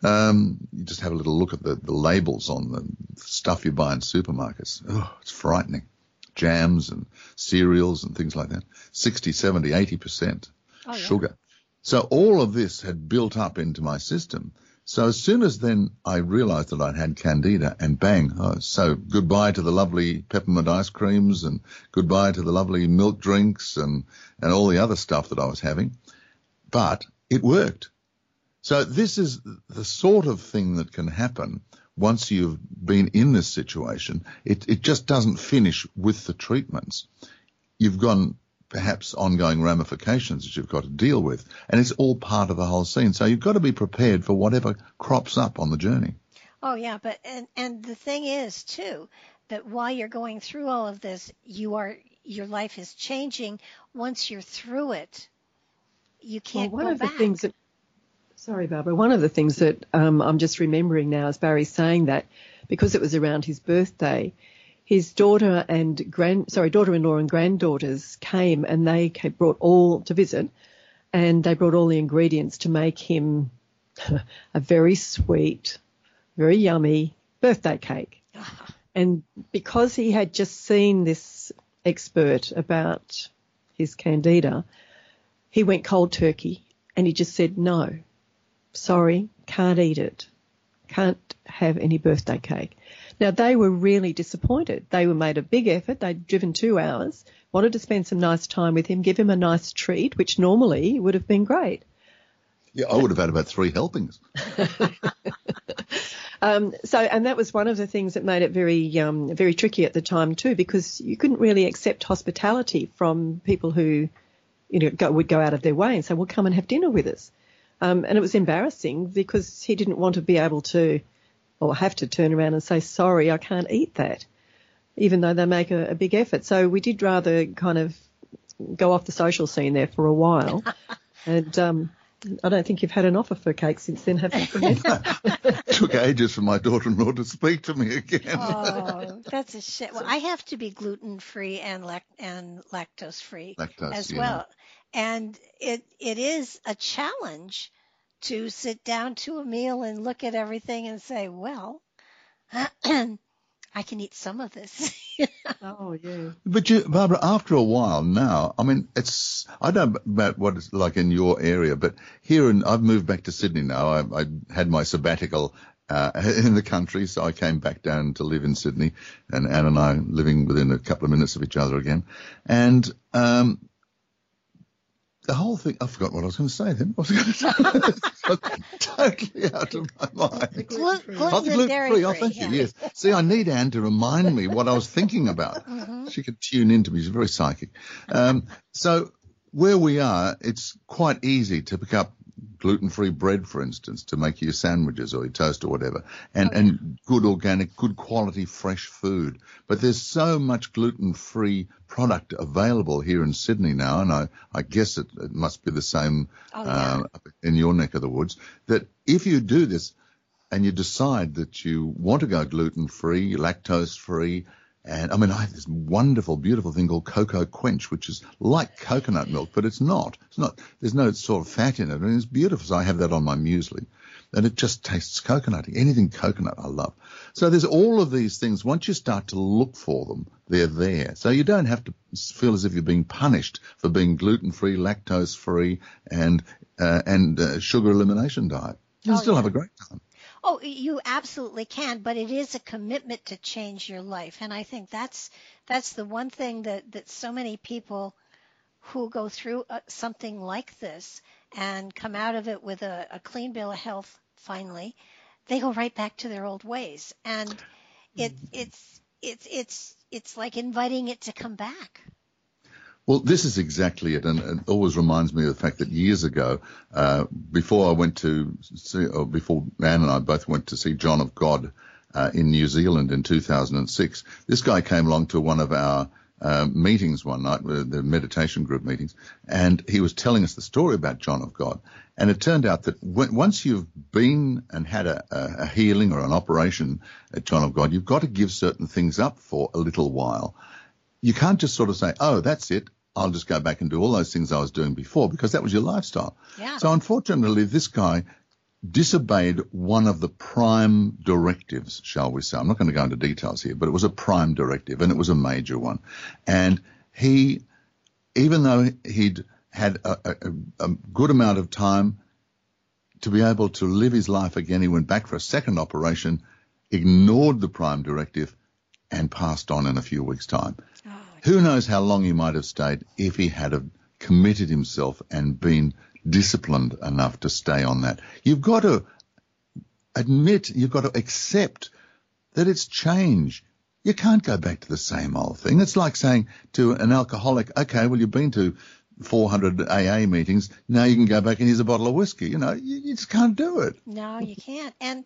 You just have a little look at the labels on the stuff you buy in supermarkets. Oh, it's frightening. Jams and cereals and things like that. 60, 70, 80% sugar. So all of this had built up into my system. So as soon as then I realized that I'd had candida, and bang, so goodbye to the lovely peppermint ice creams and goodbye to the lovely milk drinks and all the other stuff that I was having. But it worked. So this is the sort of thing that can happen once you've been in this situation. It just doesn't finish with the treatments. You've gone perhaps ongoing ramifications that you've got to deal with. And it's all part of the whole scene. So you've got to be prepared for whatever crops up on the journey. Oh, yeah. But and the thing is, too, that while you're going through all of this, your life is changing. Once you're through it, you can't go back. Sorry, Barbara. One of the things that I'm just remembering now is Barry saying that because it was around his birthday, his daughter-in-law and granddaughters came, and they brought all to visit, and they brought all the ingredients to make him a very sweet, very yummy birthday cake. And because he had just seen this expert about his candida, he went cold turkey, and he just said, no, sorry, can't eat it, can't have any birthday cake. Now, they were really disappointed. They made a big effort. They'd driven 2 hours, wanted to spend some nice time with him, give him a nice treat, which normally would have been great. Yeah, I would have had about 3 helpings. And that was one of the things that made it very, very tricky at the time too, because you couldn't really accept hospitality from people who, would go out of their way and say, well, come and have dinner with us. And it was embarrassing because he didn't want to be able to, or have to turn around and say, sorry, I can't eat that, even though they make a big effort. So we did rather kind of go off the social scene there for a while. And I don't think you've had an offer for cake since then, have you? It took ages for my daughter-in-law to speak to me again. Oh, that's a shame. Well, I have to be gluten-free and lactose-free as well. And it is a challenge to sit down to a meal and look at everything and say, well, I can eat some of this. Oh, yeah. But you, Barbara, after a while now, I mean, I don't know about what it's like in your area, but here I've moved back to Sydney now. I had my sabbatical in the country, so I came back down to live in Sydney, and Anne and I living within a couple of minutes of each other again. And the whole thing, I forgot what I was going to say then. What was I going to say? Totally out of my mind. Gluten-free. Oh, thank you, yes. See, I need Anne to remind me what I was thinking about. Mm-hmm. She could tune in to me. She's very psychic. So where we are, it's quite easy to pick up gluten-free bread, for instance, to make your sandwiches or your toast or whatever, and good organic, good quality, fresh food. But there's so much gluten-free product available here in Sydney now, and I guess it must be the same in your neck of the woods, that if you do this and you decide that you want to go gluten-free, lactose-free, and, I mean, I have this wonderful, beautiful thing called Cocoa Quench, which is like coconut milk, but it's not. It's not. There's no sort of fat in it, and it's beautiful. So I have that on my muesli, and it just tastes coconutty. Anything coconut I love. So there's all of these things. Once you start to look for them, they're there. So you don't have to feel as if you're being punished for being gluten-free, lactose-free, and sugar elimination diet. You'll still have a great time. Oh, you absolutely can, but it is a commitment to change your life. And I think that's the one thing that so many people who go through something like this and come out of it with a clean bill of health, finally, they go right back to their old ways. And it's like inviting it to come back. Well, this is exactly it, and it always reminds me of the fact that years ago, before Anne and I both went to see John of God in New Zealand in 2006, this guy came along to one of our meetings one night, the meditation group meetings, and he was telling us the story about John of God. And it turned out that once you've been and had a healing or an operation at John of God, you've got to give certain things up for a little while. You can't just sort of say, oh, that's it, I'll just go back and do all those things I was doing before, because that was your lifestyle. Yeah. So unfortunately, this guy disobeyed one of the prime directives, shall we say. I'm not going to go into details here, but it was a prime directive, and it was a major one. And he, even though he'd had a good amount of time to be able to live his life again, he went back for a second operation, ignored the prime directive, and passed on in a few weeks' time. Oh, who knows how long he might have stayed if he had committed himself and been disciplined enough to stay on that. You've got to admit, you've got to accept that it's change. You can't go back to the same old thing. It's like saying to an alcoholic, okay, well, you've been to 400 AA meetings, now you can go back and use a bottle of whiskey. You know, you just can't do it. No, you can't. And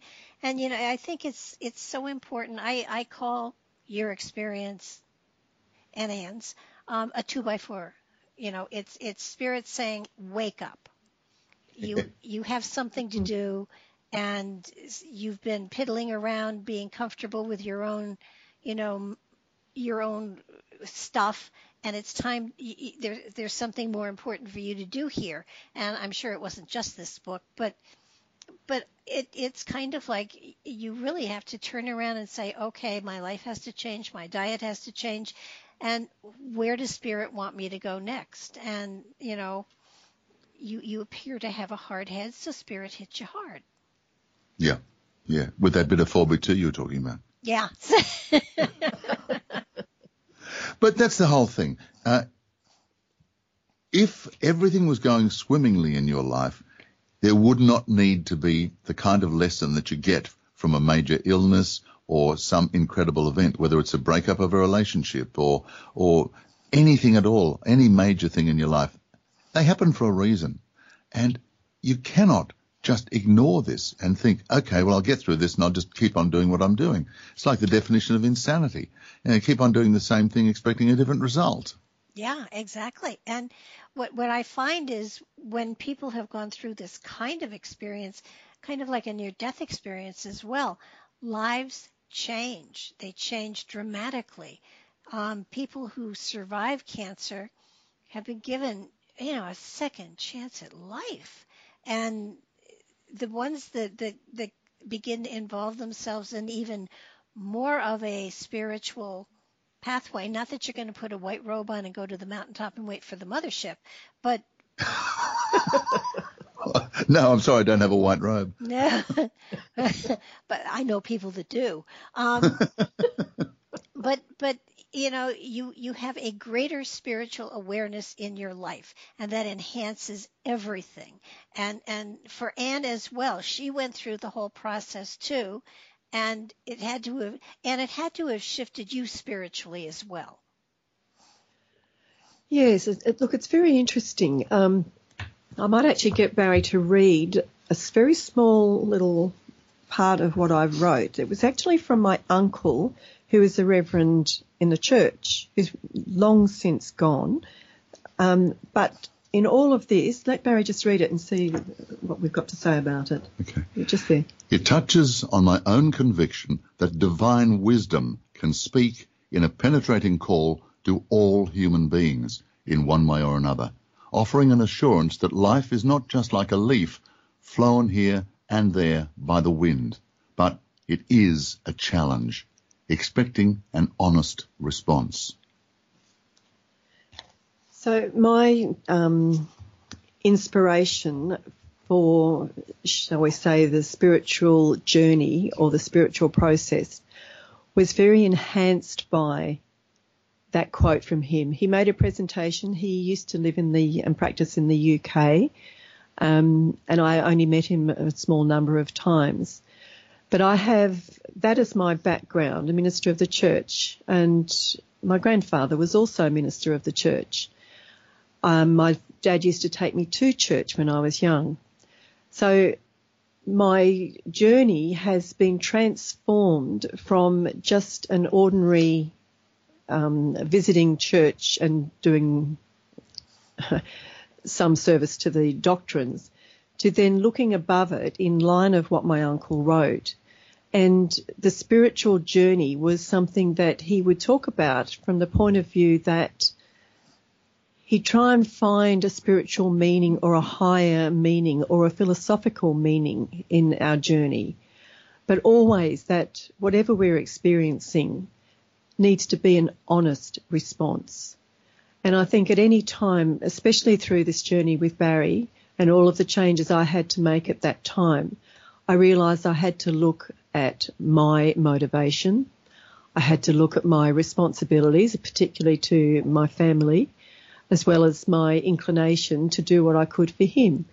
you know, I think it's so important. I call your experience and Anne's a 2x4. You know, it's spirit saying, wake up. You have something to do, and you've been piddling around, being comfortable with your own, you know, your own stuff, and it's time. There's something more important for you to do here. And I'm sure it wasn't just this book, but it's kind of like you really have to turn around and say, okay, my life has to change, my diet has to change, and where does spirit want me to go next? And, you know, you appear to have a hard head, so spirit hits you hard. Yeah, yeah, with that bit of phobia you were talking about. Yeah. But that's the whole thing. If everything was going swimmingly in your life, there would not need to be the kind of lesson that you get from a major illness or some incredible event, whether it's a breakup of a relationship or anything at all, any major thing in your life. They happen for a reason. And you cannot just ignore this and think, okay, well, I'll get through this and I'll just keep on doing what I'm doing. It's like the definition of insanity. You know, keep on doing the same thing expecting a different result. Yeah, exactly. And what I find is when people have gone through this kind of experience, kind of like a near-death experience as well, lives change. They change dramatically. People who survive cancer have been given, a second chance at life. And the ones that begin to involve themselves in even more of a spiritual pathway, not that you're going to put a white robe on and go to the mountaintop and wait for the mothership, but... No, I'm sorry, I don't have a white robe. No, but I know people that do. But you have a greater spiritual awareness in your life, and that enhances everything. And for Anne as well, she went through the whole process too, and it had to have shifted you spiritually as well. Yes, it's very interesting. I might actually get Barry to read a very small little part of what I wrote. It was actually from my uncle, who is a reverend in the church, who's long since gone. But in all of this, let Barry just read it and see what we've got to say about it. Okay. You're just there. It touches on my own conviction that divine wisdom can speak in a penetrating call to all human beings in one way or another, offering an assurance that life is not just like a leaf flown here and there by the wind, but it is a challenge, expecting an honest response. So my inspiration for, shall we say, the spiritual journey or the spiritual process was very enhanced by that quote from him. He made a presentation. He used to live and practice in the UK, and I only met him a small number of times. But I have that as my background, a minister of the church, and my grandfather was also a minister of the church. My dad used to take me to church when I was young. So my journey has been transformed from just an ordinary visiting church and doing some service to the doctrines, to then looking above it in line of what my uncle wrote. And the spiritual journey was something that he would talk about from the point of view that he'd try and find a spiritual meaning or a higher meaning or a philosophical meaning in our journey. But always that whatever we're experiencing needs to be an honest response. And I think at any time, especially through this journey with Barry and all of the changes I had to make at that time, I realised I had to look at my motivation. I had to look at my responsibilities, particularly to my family, as well as my inclination to do what I could for him.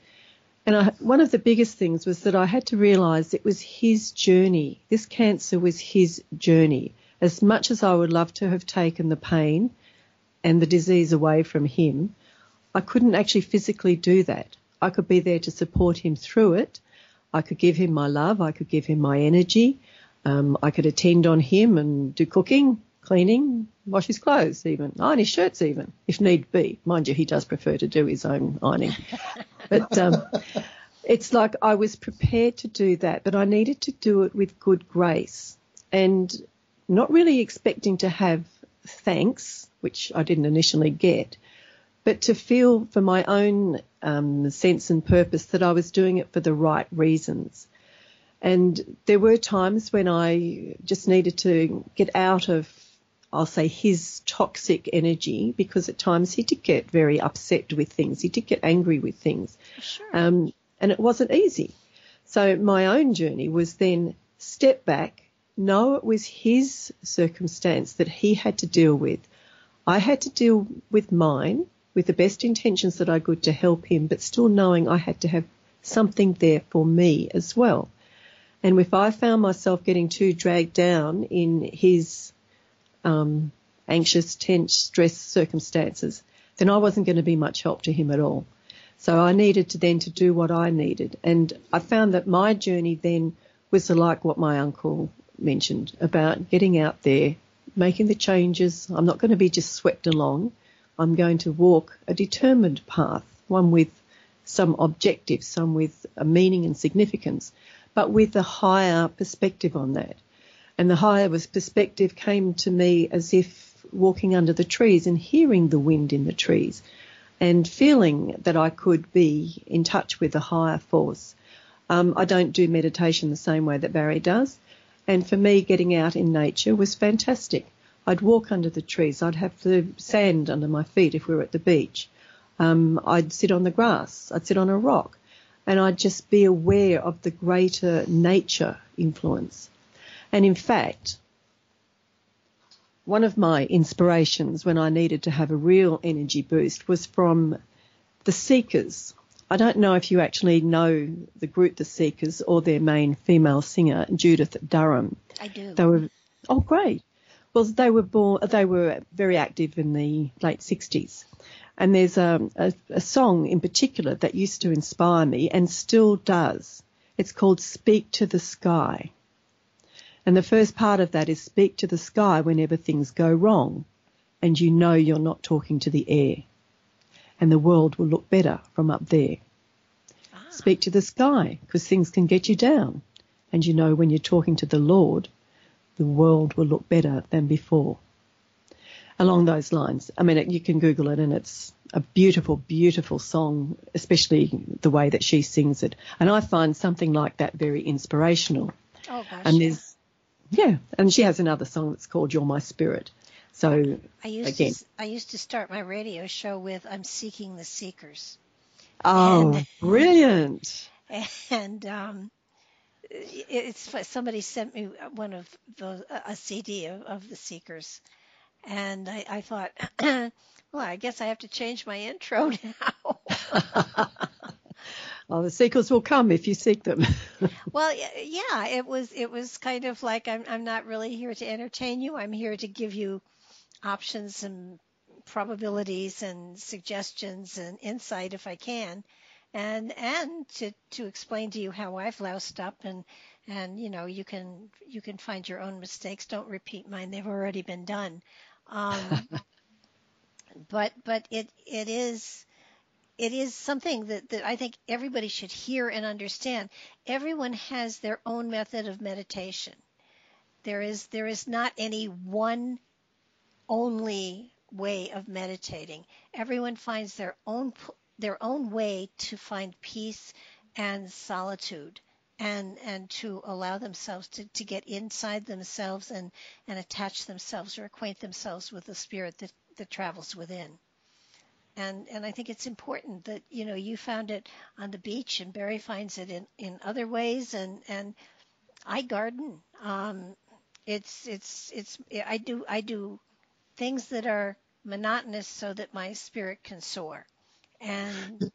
And one of the biggest things was that I had to realise it was his journey. This cancer was his journey. As much as I would love to have taken the pain and the disease away from him, I couldn't actually physically do that. I could be there to support him through it. I could give him my love. I could give him my energy. I could attend on him and do cooking, cleaning, wash his clothes even, iron his shirts even, if need be. Mind you, he does prefer to do his own ironing. But it's like I was prepared to do that, but I needed to do it with good grace and not really expecting to have thanks, which I didn't initially get, but to feel for my own sense and purpose that I was doing it for the right reasons. And there were times when I just needed to get out of, I'll say, his toxic energy, because at times he did get very upset with things. He did get angry with things. Sure. And it wasn't easy. So my own journey was then step back, no, it was his circumstance that he had to deal with. I had to deal with mine with the best intentions that I could to help him, but still knowing I had to have something there for me as well. And if I found myself getting too dragged down in his anxious, tense, stressed circumstances, then I wasn't going to be much help to him at all. So I needed to do what I needed. And I found that my journey then was like what my uncle mentioned about getting out there, making the changes. I'm not going to be just swept along. I'm going to walk a determined path, one with some objective, some with a meaning and significance, but with a higher perspective on that. And the higher perspective came to me as if walking under the trees and hearing the wind in the trees and feeling that I could be in touch with a higher force. I don't do meditation the same way that Barry does. And for me, getting out in nature was fantastic. I'd walk under the trees. I'd have the sand under my feet if we were at the beach. I'd sit on the grass. I'd sit on a rock. And I'd just be aware of the greater nature influence. And in fact, one of my inspirations when I needed to have a real energy boost was from The Seekers. I don't know if you actually know the group The Seekers or their main female singer, Judith Durham. I do. They were, oh, great. Well, they were very active in the late 60s. And there's a song in particular that used to inspire me and still does. It's called Speak to the Sky. And the first part of that is speak to the sky whenever things go wrong and you know you're not talking to the air and the world will look better from up there. Ah. Speak to the sky because things can get you down and you know when you're talking to the Lord, the world will look better than before. Along those lines. I mean, you can Google it and it's a beautiful, beautiful song, especially the way that she sings it. And I find something like that very inspirational. Oh, gosh. And there's, yeah, and she has another song that's called You're My Spirit. So I used to start my radio show with I'm Seeking the Seekers. Oh, and, brilliant. And it's somebody sent me one of those, a CD of the Seekers, and I thought, well, I guess I have to change my intro now. Oh, the sequels will come if you seek them. Well, yeah, it was kind of like I'm not really here to entertain you. I'm here to give you options and probabilities and suggestions and insight if I can, and to explain to you how I've loused up and you know you can find your own mistakes. Don't repeat mine; they've already been done. But it is. It is something that I think everybody should hear and understand. Everyone has their own method of meditation. There is not any one only way of meditating. Everyone finds their own way to find peace and solitude and to allow themselves to get inside themselves and attach themselves or acquaint themselves with the spirit that travels within. And I think it's important that, you know, you found it on the beach and Barry finds it in other ways. And I garden. I do things that are monotonous so that my spirit can soar. And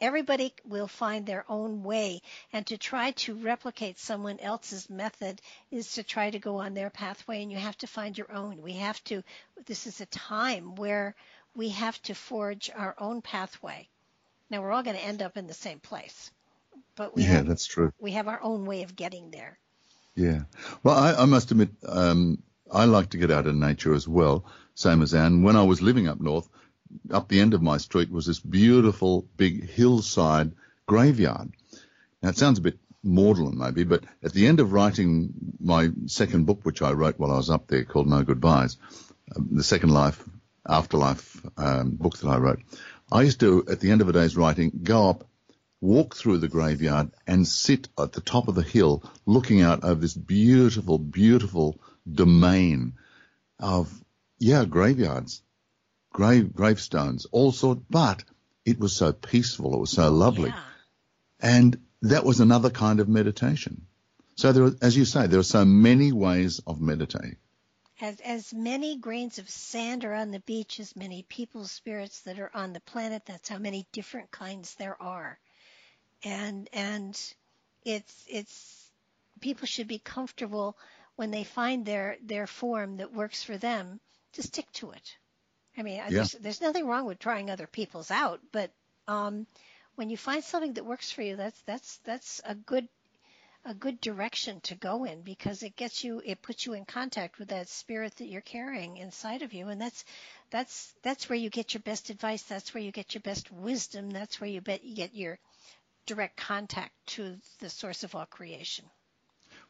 everybody will find their own way. And to try to replicate someone else's method is to try to go on their pathway, and you have to find your own. This is a time where we have to forge our own pathway. Now, we're all going to end up in the same place. But that's true. We have our own way of getting there. Yeah. Well, I must admit, I like to get out in nature as well, same as Anne. When I was living up north, up the end of my street was this beautiful big hillside graveyard. Now, it sounds a bit maudlin maybe, but at the end of writing my second book, which I wrote while I was up there, called No Goodbyes, the second afterlife book that I wrote, I used to, at the end of a day's writing, go up, walk through the graveyard and sit at the top of the hill looking out over this beautiful, beautiful domain of, graveyards. Gravestones, all sorts, but it was so peaceful, it was so lovely. Yeah. And that was another kind of meditation. So there, as you say, there are so many ways of meditating. As many grains of sand are on the beach, as many people's spirits that are on the planet, that's how many different kinds there are. And it's people should be comfortable when they find their form that works for them to stick to it. I mean, there's nothing wrong with trying other people's out, but when you find something that works for you, that's a good a good direction to go in, because it gets you, it puts you in contact with that spirit that you're carrying inside of you, and that's where you get your best advice. That's where you get your best wisdom. That's where you get your direct contact to the source of all creation.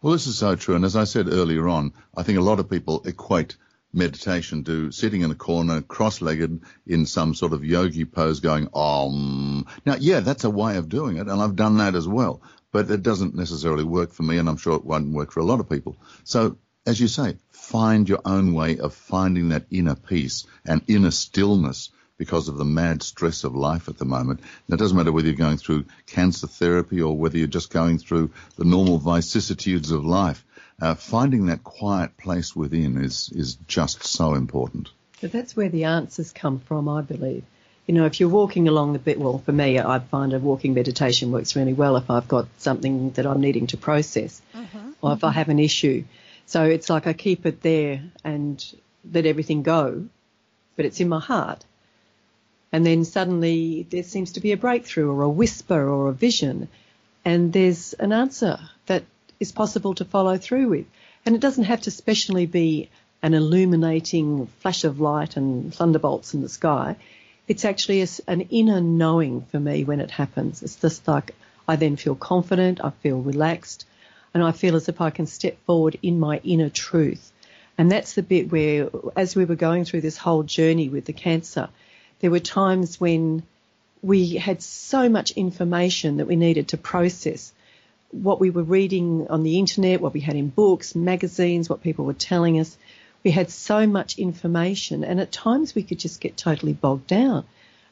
Well, this is so true, and as I said earlier on, I think a lot of people equate meditation to sitting in a corner, cross-legged, in some sort of yogi pose, going om. Now, yeah, that's a way of doing it, and I've done that as well. But it doesn't necessarily work for me, and I'm sure it won't work for a lot of people. So, as you say, find your own way of finding that inner peace and inner stillness because of the mad stress of life at the moment. And it doesn't matter whether you're going through cancer therapy or whether you're just going through the normal vicissitudes of life. Finding that quiet place within is just so important. But that's where the answers come from, I believe. You know, if you're walking along the bit, well, for me, I find a walking meditation works really well if I've got something that I'm needing to process or if I have an issue. So it's like I keep it there and let everything go, but it's in my heart. And then suddenly there seems to be a breakthrough or a whisper or a vision, and there's an answer that is possible to follow through with. And it doesn't have to specially be an illuminating flash of light and thunderbolts in the sky. It's actually an inner knowing for me when it happens. It's just like I then feel confident, I feel relaxed, and I feel as if I can step forward in my inner truth. And that's the bit where, as we were going through this whole journey with the cancer, there were times when we had so much information that we needed to process. What we were reading on the internet, what we had in books, magazines, what people were telling us, we had so much information, and at times we could just get totally bogged down.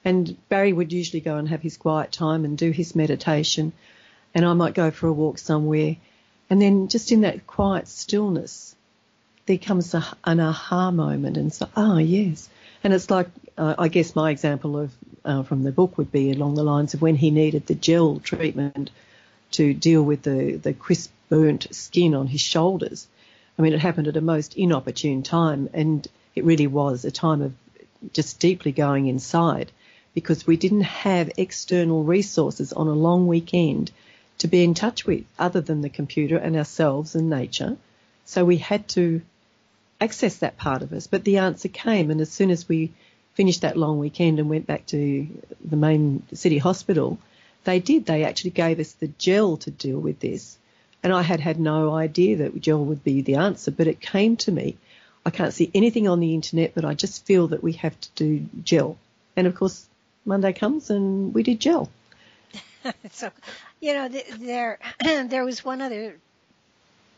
And Barry would usually go and have his quiet time and do his meditation, and I might go for a walk somewhere. And then just in that quiet stillness, there comes an aha moment, and so, oh, yes. And it's like, I guess my example of from the book would be along the lines of when he needed the gel treatment to deal with the crisp, burnt skin on his shoulders. I mean, it happened at a most inopportune time, and it really was a time of just deeply going inside, because we didn't have external resources on a long weekend to be in touch with other than the computer and ourselves and nature. So we had to access that part of us. But the answer came, and as soon as we finished that long weekend and went back to the main city hospital, they actually gave us the gel to deal with this. And I had no idea that gel would be the answer, but it came to me. I can't see anything on the internet, but I just feel that we have to do gel. And, of course, Monday comes and we did gel. So, you know, there was one other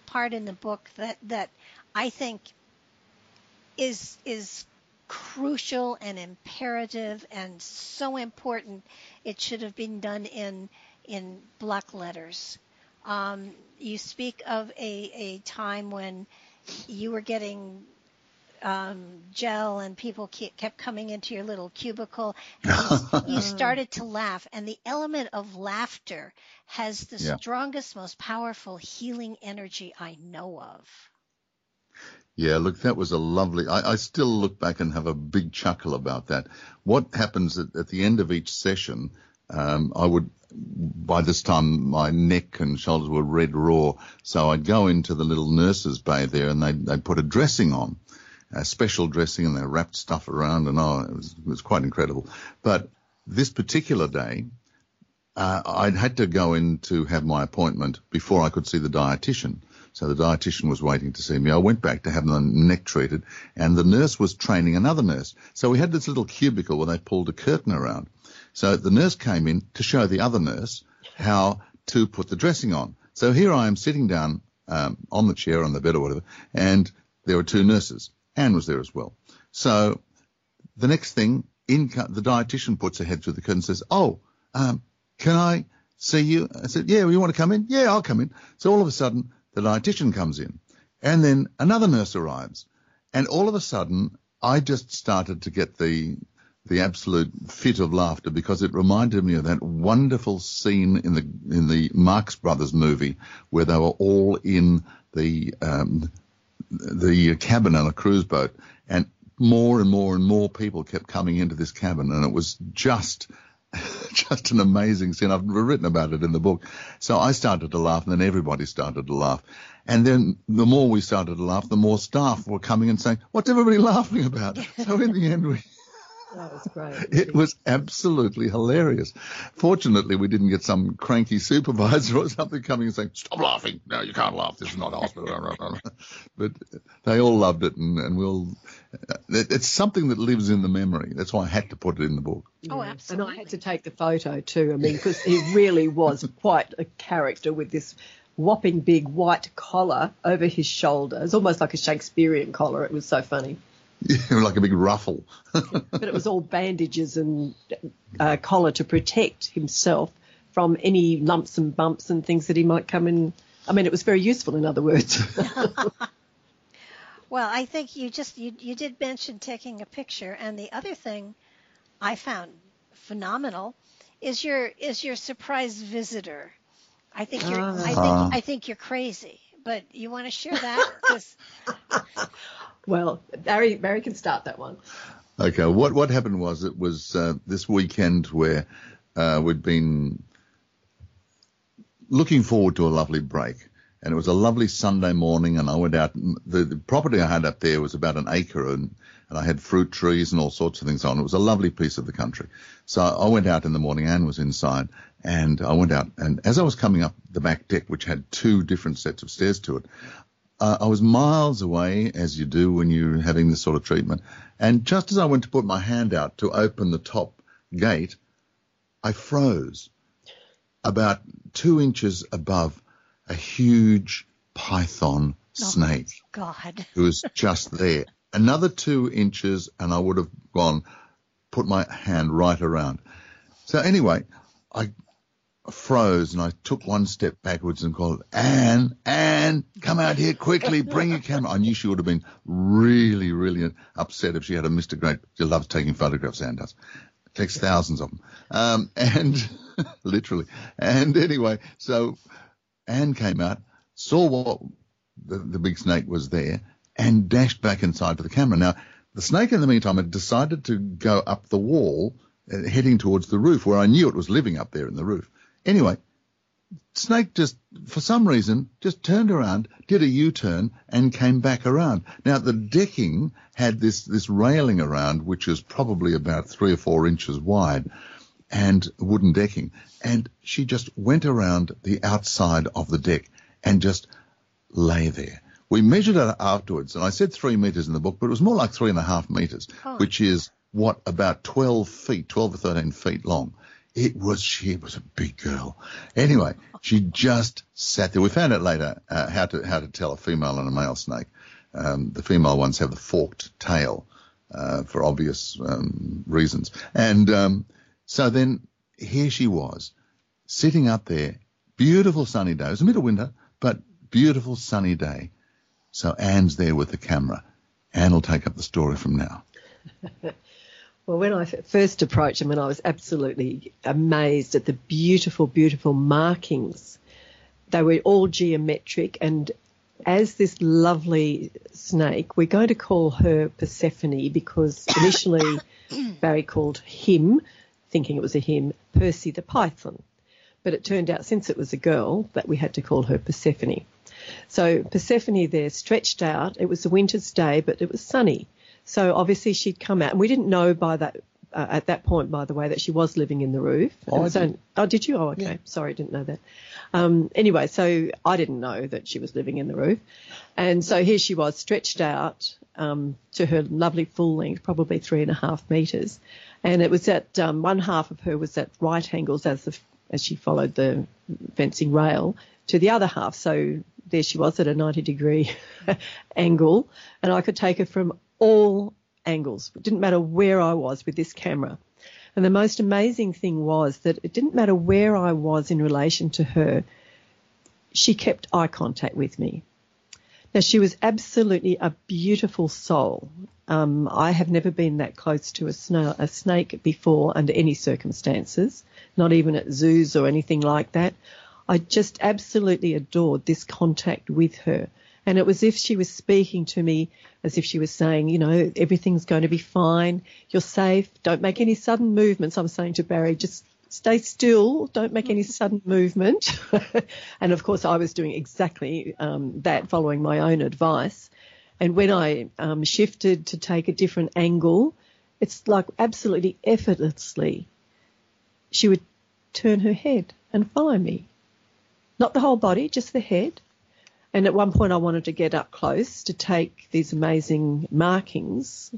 part in the book that I think is crucial and imperative and so important. It should have been done in block letters. You speak of a time when you were getting gel and people kept coming into your little cubicle, and you started to laugh. And the element of laughter has the strongest, most powerful healing energy I know of. Yeah, look, that was a lovely – I still look back and have a big chuckle about that. What happens at the end of each session, I would – by this time, my neck and shoulders were red raw, so I'd go into the little nurse's bay there, and they'd put a dressing on, a special dressing, and they wrapped stuff around, and it was quite incredible. But this particular day, I'd had to go in to have my appointment before I could see the dietitian. So the dietitian was waiting to see me. I went back to have my neck treated, and the nurse was training another nurse. So we had this little cubicle where they pulled a curtain around. So the nurse came in to show the other nurse how to put the dressing on. So here I am sitting down on the chair, on the bed or whatever, and there were two nurses. Anne was there as well. So the next thing, the dietitian puts her head through the curtain and says, can I see you? I said, yeah, you want to come in? Yeah, I'll come in. So all of a sudden the dietitian comes in, and then another nurse arrives, and all of a sudden I just started to get the absolute fit of laughter, because it reminded me of that wonderful scene in the Marx Brothers movie where they were all in the cabin on a cruise boat, and more and more and more people kept coming into this cabin, and it was just just an amazing scene. I've written about it in the book. So I started to laugh, and then everybody started to laugh. And then the more we started to laugh, the more staff were coming and saying, "What's everybody laughing about?" So in the end, we... That was great. It was absolutely hilarious. Fortunately, we didn't get some cranky supervisor or something coming and saying, "Stop laughing. No, you can't laugh. This is not hospital." But they all loved it, and we'll... It's something that lives in the memory. That's why I had to put it in the book. Yeah. Oh, absolutely. And I had to take the photo too, I mean, because he really was quite a character with this whopping big white collar over his shoulders, almost like a Shakespearean collar. It was so funny. Yeah, like a big ruffle. But it was all bandages and collar to protect himself from any lumps and bumps and things that he might come in. I mean, it was very useful, in other words. Well, I think you did mention taking a picture, and the other thing I found phenomenal is your surprise visitor. I think you're crazy, but you want to share that? Well, Barry can start that one. Okay. What happened was, it was this weekend where we'd been looking forward to a lovely break, and it was a lovely Sunday morning, and I went out. The property I had up there was about an acre, and I had fruit trees and all sorts of things on. It was a lovely piece of the country. So I went out in the morning. Anne was inside, and I went out. And as I was coming up the back deck, which had two different sets of stairs to it, I was miles away, as you do when you're having this sort of treatment. And just as I went to put my hand out to open the top gate, I froze. About 2 inches above, a huge python snake. God. It was just there. Another 2 inches, and I would have gone, put my hand right around. So anyway, I froze, and I took one step backwards and called, Anne, come out here quickly, bring your camera. I knew she would have been really, really upset if she had a Mr. Great. She loves taking photographs, Anne does. Takes thousands of them. And literally. And anyway, so Anne came out, saw what the big snake was there, and dashed back inside to the camera. Now, the snake in the meantime had decided to go up the wall, heading towards the roof, where I knew it was living up there in the roof. Anyway, snake just, for some reason, just turned around, did a U-turn, and came back around. Now, the decking had this railing around, which is probably about 3 or 4 inches wide, and wooden decking. And she just went around the outside of the deck and just lay there. We measured her afterwards, and I said 3 meters in the book, but it was more like 3.5 meters, which is, what, about 12 or 13 feet long. She was a big girl. Anyway, she just sat there. We found out later how to tell a female and a male snake. The female ones have the forked tail for obvious reasons. And so then here she was, sitting up there, beautiful sunny day. It was the middle of winter, but beautiful sunny day. So Anne's there with the camera. Anne will take up the story from now. Well, when I first approached him, and I was absolutely amazed at the beautiful, beautiful markings. They were all geometric, and as this lovely snake, we're going to call her Persephone, because initially Barry called him, thinking it was a him, Percy the Python. But it turned out, since it was a girl, that we had to call her Persephone. So Persephone there stretched out. It was a winter's day, but it was sunny. So obviously she'd come out, and we didn't know by that at that point, by the way, that she was living in the roof. Did you? Oh, okay. Yeah. Sorry, I didn't know that. Anyway, so I didn't know that she was living in the roof. And so here she was, stretched out to her lovely full length, probably 3.5 meters. And it was at one half of her was at right angles as she followed the fencing rail to the other half. So there she was at a 90-degree angle, and I could take her from all angles. It didn't matter where I was with this camera. And the most amazing thing was that it didn't matter where I was in relation to her, she kept eye contact with me. Now, she was absolutely a beautiful soul. I have never been that close to a snake before under any circumstances, not even at zoos or anything like that. I just absolutely adored this contact with her. And it was as if she was speaking to me, as if she was saying, you know, everything's going to be fine, you're safe, don't make any sudden movements. I'm saying to Barry, just stay still, don't make any sudden movement. And, of course, I was doing exactly that, following my own advice. And when I shifted to take a different angle, it's like absolutely effortlessly she would turn her head and follow me. Not the whole body, just the head. And at one point I wanted to get up close to take these amazing markings.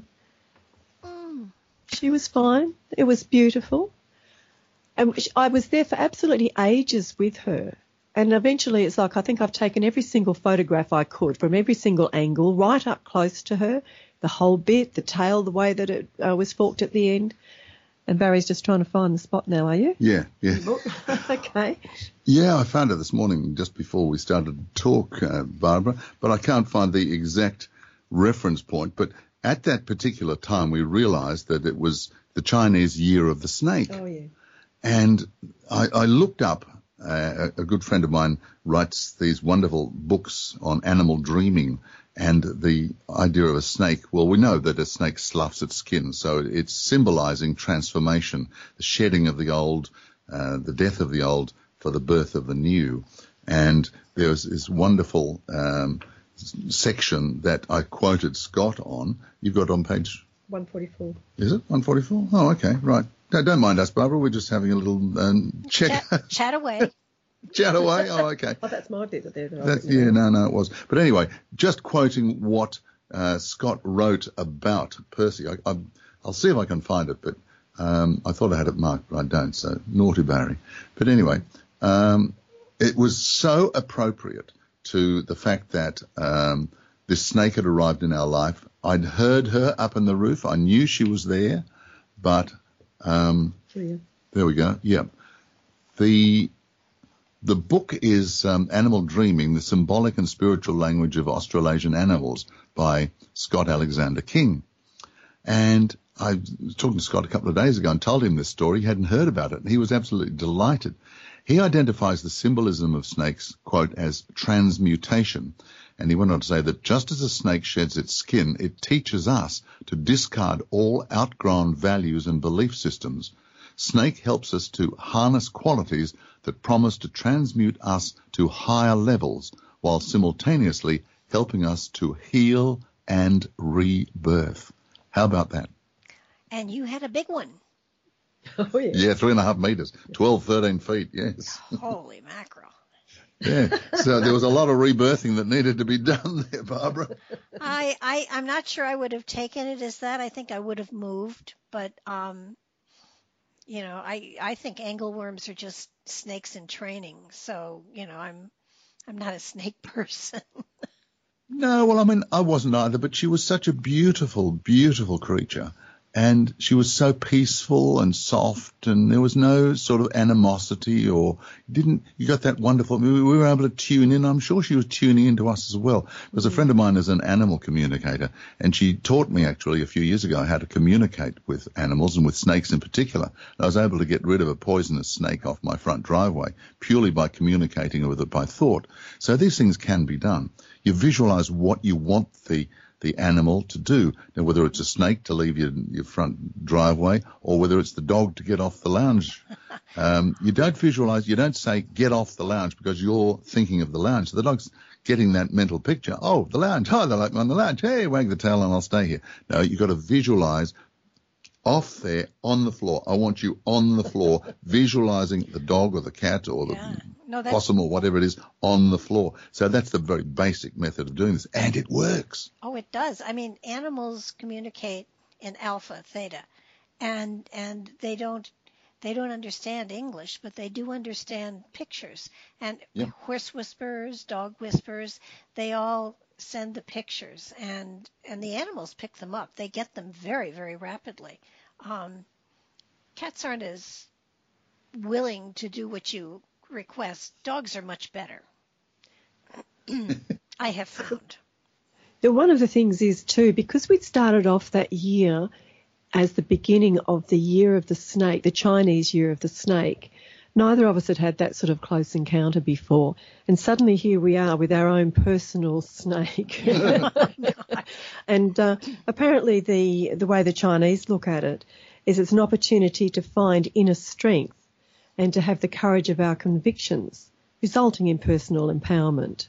She was fine. It was beautiful. And I was there for absolutely ages with her. And eventually it's like I think I've taken every single photograph I could from every single angle, right up close to her, the whole bit, the tail, the way that it was forked at the end. And Barry's just trying to find the spot now, are you? Yeah. Okay. Yeah, I found it this morning just before we started to talk, Barbara, but I can't find the exact reference point. But at that particular time, we realized that it was the Chinese year of the snake. Oh, yeah. And I looked up, a good friend of mine writes these wonderful books on animal dreaming and the idea of a snake. Well, we know that a snake sloughs its skin, so it's symbolizing transformation, the shedding of the old, the death of the old for the birth of the new. And there was this wonderful section that I quoted Scott on. You've got on page 144. Is it 144? Oh, okay, right. No, don't mind us, Barbara. We're just having a little check. Chat away. Chat away? Oh, okay. Oh, that's my bit there. No, it was. But anyway, just quoting what Scott wrote about Percy. I'll see if I can find it, but I thought I had it marked, but I don't, so naughty Barry. But anyway, it was so appropriate to the fact that this snake had arrived in our life. I'd heard her up in the roof. I knew she was there, but... There we go. Yeah. The book is Animal Dreaming, the Symbolic and Spiritual Language of Australasian Animals by Scott Alexander King. And I was talking to Scott a couple of days ago and told him this story. He hadn't heard about it, and he was absolutely delighted. He identifies the symbolism of snakes, quote, as transmutation. And he went on to say that just as a snake sheds its skin, it teaches us to discard all outgrown values and belief systems. Snake helps us to harness qualities that promise to transmute us to higher levels, while simultaneously helping us to heal and rebirth. How about that? And you had a big one. Oh, yeah. Yeah, 3.5 meters, 12, 13 feet, yes. Holy mackerel. Yeah, so there was a lot of rebirthing that needed to be done there, Barbara. I'm not sure I would have taken it as that. I think I would have moved, but, I think angleworms are just snakes in training. So, I'm not a snake person. No, well, I mean, I wasn't either, but she was such a beautiful, beautiful creature. And she was so peaceful and soft, and there was no sort of animosity you got that wonderful, we were able to tune in. I'm sure she was tuning into us as well. Because a friend of mine is an animal communicator, and she taught me actually a few years ago how to communicate with animals and with snakes in particular. And I was able to get rid of a poisonous snake off my front driveway purely by communicating with it by thought. So these things can be done. You visualize what you want the animal to do. Now, whether it's a snake to leave your front driveway or whether it's the dog to get off the lounge. You don't visualize, you don't say get off the lounge because you're thinking of the lounge. So the dog's getting that mental picture. Oh, the lounge. Oh, they like me on the lounge. Hey, wag the tail and I'll stay here. No, you've got to visualize off there on the floor. I want you on the floor visualizing the dog or the cat or the possum or whatever it is on the floor. So that's the very basic method of doing this, and it works. Oh, it does. I mean, animals communicate in alpha, theta, and they don't understand English, but they do understand pictures. And horse whisperers, dog whispers, they all send the pictures, and the animals pick them up. They get them very, very rapidly. Cats aren't as willing to do what you request. Dogs are much better. I have found. One of the things is too, because we started off that year as the beginning of the year of the snake, the Chinese year of the snake, neither of us had had that sort of close encounter before. And suddenly here we are with our own personal snake. And apparently the way the Chinese look at it is it's an opportunity to find inner strength. and to have the courage of our convictions, resulting in personal empowerment.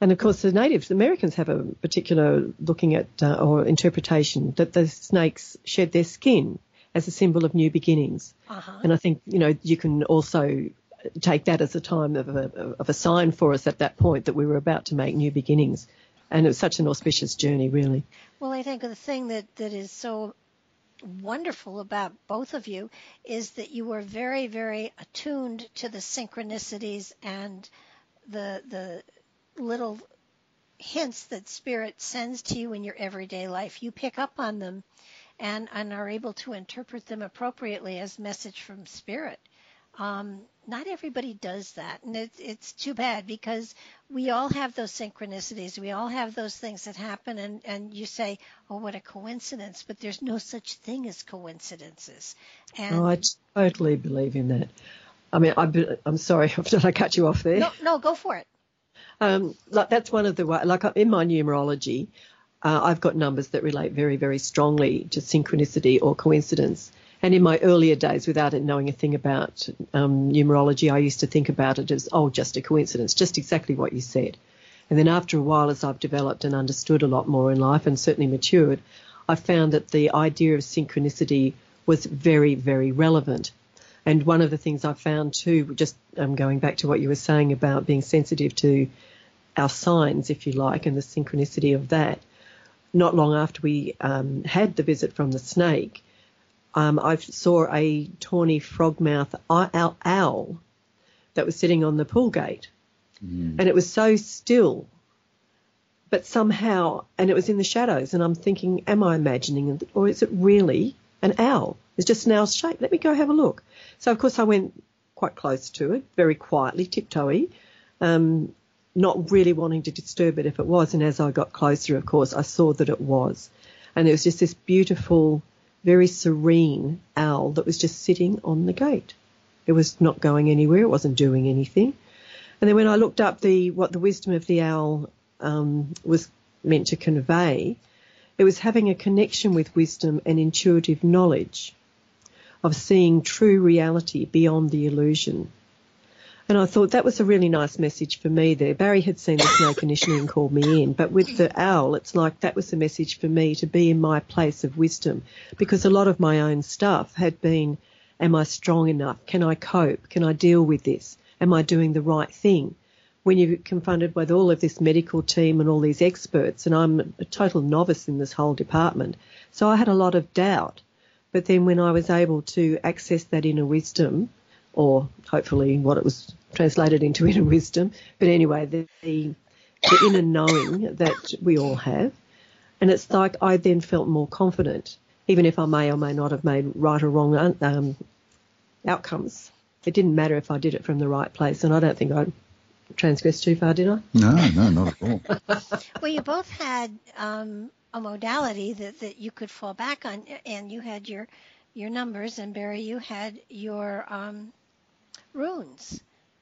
And, of course, the Native Americans have a particular looking at or interpretation that the snakes shed their skin as a symbol of new beginnings. Uh-huh. And I think, you know, you can also take that as a time of a sign for us at that point that we were about to make new beginnings. And it was such an auspicious journey, really. Well, I think the thing that is so wonderful about both of you is that you were very, very attuned to the synchronicities and the little hints that Spirit sends to you in your everyday life. You pick up on them and are able to interpret them appropriately as message from Spirit. Not everybody does that, and it's too bad, because we all have those synchronicities. We all have those things that happen, and you say, oh, what a coincidence, but there's no such thing as coincidences. And I totally believe in that. I mean, I'm sorry if I cut you off there. No, go for it. Like that's one of the ways, like in my numerology, I've got numbers that relate very, very strongly to synchronicity or coincidence. And in my earlier days, without it knowing a thing about numerology, I used to think about it as, oh, just a coincidence, just exactly what you said. And then after a while, as I've developed and understood a lot more in life and certainly matured, I found that the idea of synchronicity was very, very relevant. And one of the things I found too, just going back to what you were saying about being sensitive to our signs, if you like, and the synchronicity of that, not long after we had the visit from the snake, I saw a tawny frogmouth owl that was sitting on the pool gate. Mm. And it was so still, but somehow, and it was in the shadows, and I'm thinking, am I imagining it, or is it really an owl? It's just an owl's shape. Let me go have a look. So, of course, I went quite close to it, very quietly, tiptoey, not really wanting to disturb it if it was. And as I got closer, of course, I saw that it was. And it was just this beautiful, very serene owl that was just sitting on the gate. It was not going anywhere. It wasn't doing anything. And then when I looked up what the wisdom of the owl was meant to convey, it was having a connection with wisdom and intuitive knowledge of seeing true reality beyond the illusion. And I thought that was a really nice message for me there. Barry had seen the snake initially and called me in, but with the owl, it's like that was the message for me to be in my place of wisdom, because a lot of my own stuff had been, am I strong enough? Can I cope? Can I deal with this? Am I doing the right thing? When you're confronted with all of this medical team and all these experts, and I'm a total novice in this whole department, so I had a lot of doubt. But then when I was able to access that inner wisdom, or hopefully what it was translated into inner wisdom, but anyway, the inner knowing that we all have, and it's like I then felt more confident, even if I may or may not have made right or wrong outcomes. It didn't matter if I did it from the right place, and I don't think I'd transgressed too far, did I? No, not at all. Well, you both had a modality that you could fall back on, and you had your numbers, and Barry, you had your runes.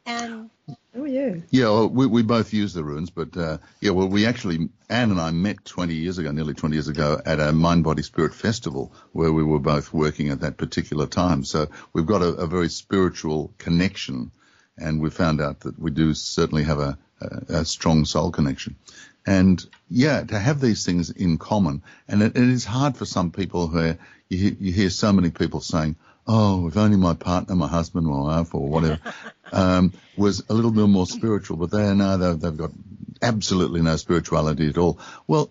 And oh yeah, yeah. Well, we both use the runes, but we actually, Anne and I met nearly 20 years ago, at a Mind Body Spirit Festival where we were both working at that particular time. So we've got a very spiritual connection. And we found out that we do certainly have a strong soul connection. And, yeah, to have these things in common. And it is hard for some people where you hear so many people saying, oh, if only my partner, my husband, my wife or whatever, was a little bit more spiritual. But they've got absolutely no spirituality at all. Well,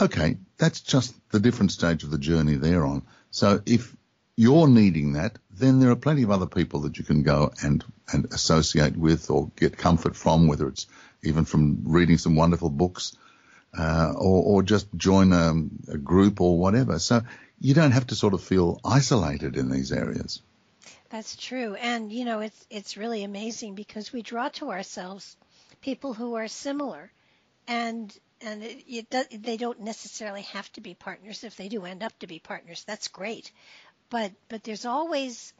okay, that's just the different stage of the journey they're on. So if you're needing that, then there are plenty of other people that you can go and associate with or get comfort from, whether it's even from reading some wonderful books or just join a group or whatever. So you don't have to sort of feel isolated in these areas. That's true. And, you know, it's really amazing because we draw to ourselves people who are similar, and they don't necessarily have to be partners. If they do end up to be partners, that's great. But there's always,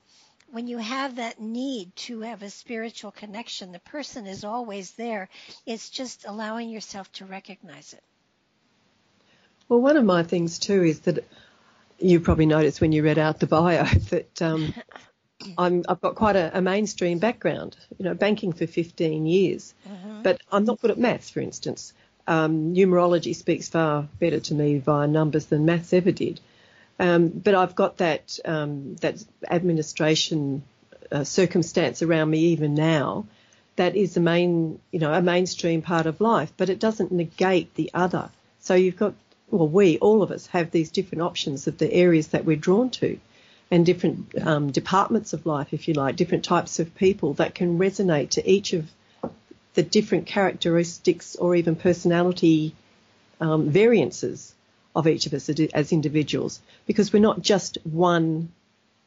when you have that need to have a spiritual connection, the person is always there. It's just allowing yourself to recognize it. Well, one of my things too is that you probably noticed when you read out the bio that I've got quite a mainstream background, you know, banking for 15 years, but I'm not good at maths, for instance. Numerology speaks far better to me via numbers than maths ever did. But I've got that that administration circumstance around me even now that is the main, you know, a mainstream part of life, but it doesn't negate the other. So you've got, well, we, all of us, have these different options of the areas that we're drawn to and different departments of life, if you like, different types of people that can resonate to each of the different characteristics or even personality variances of each of us as individuals, because we're not just one,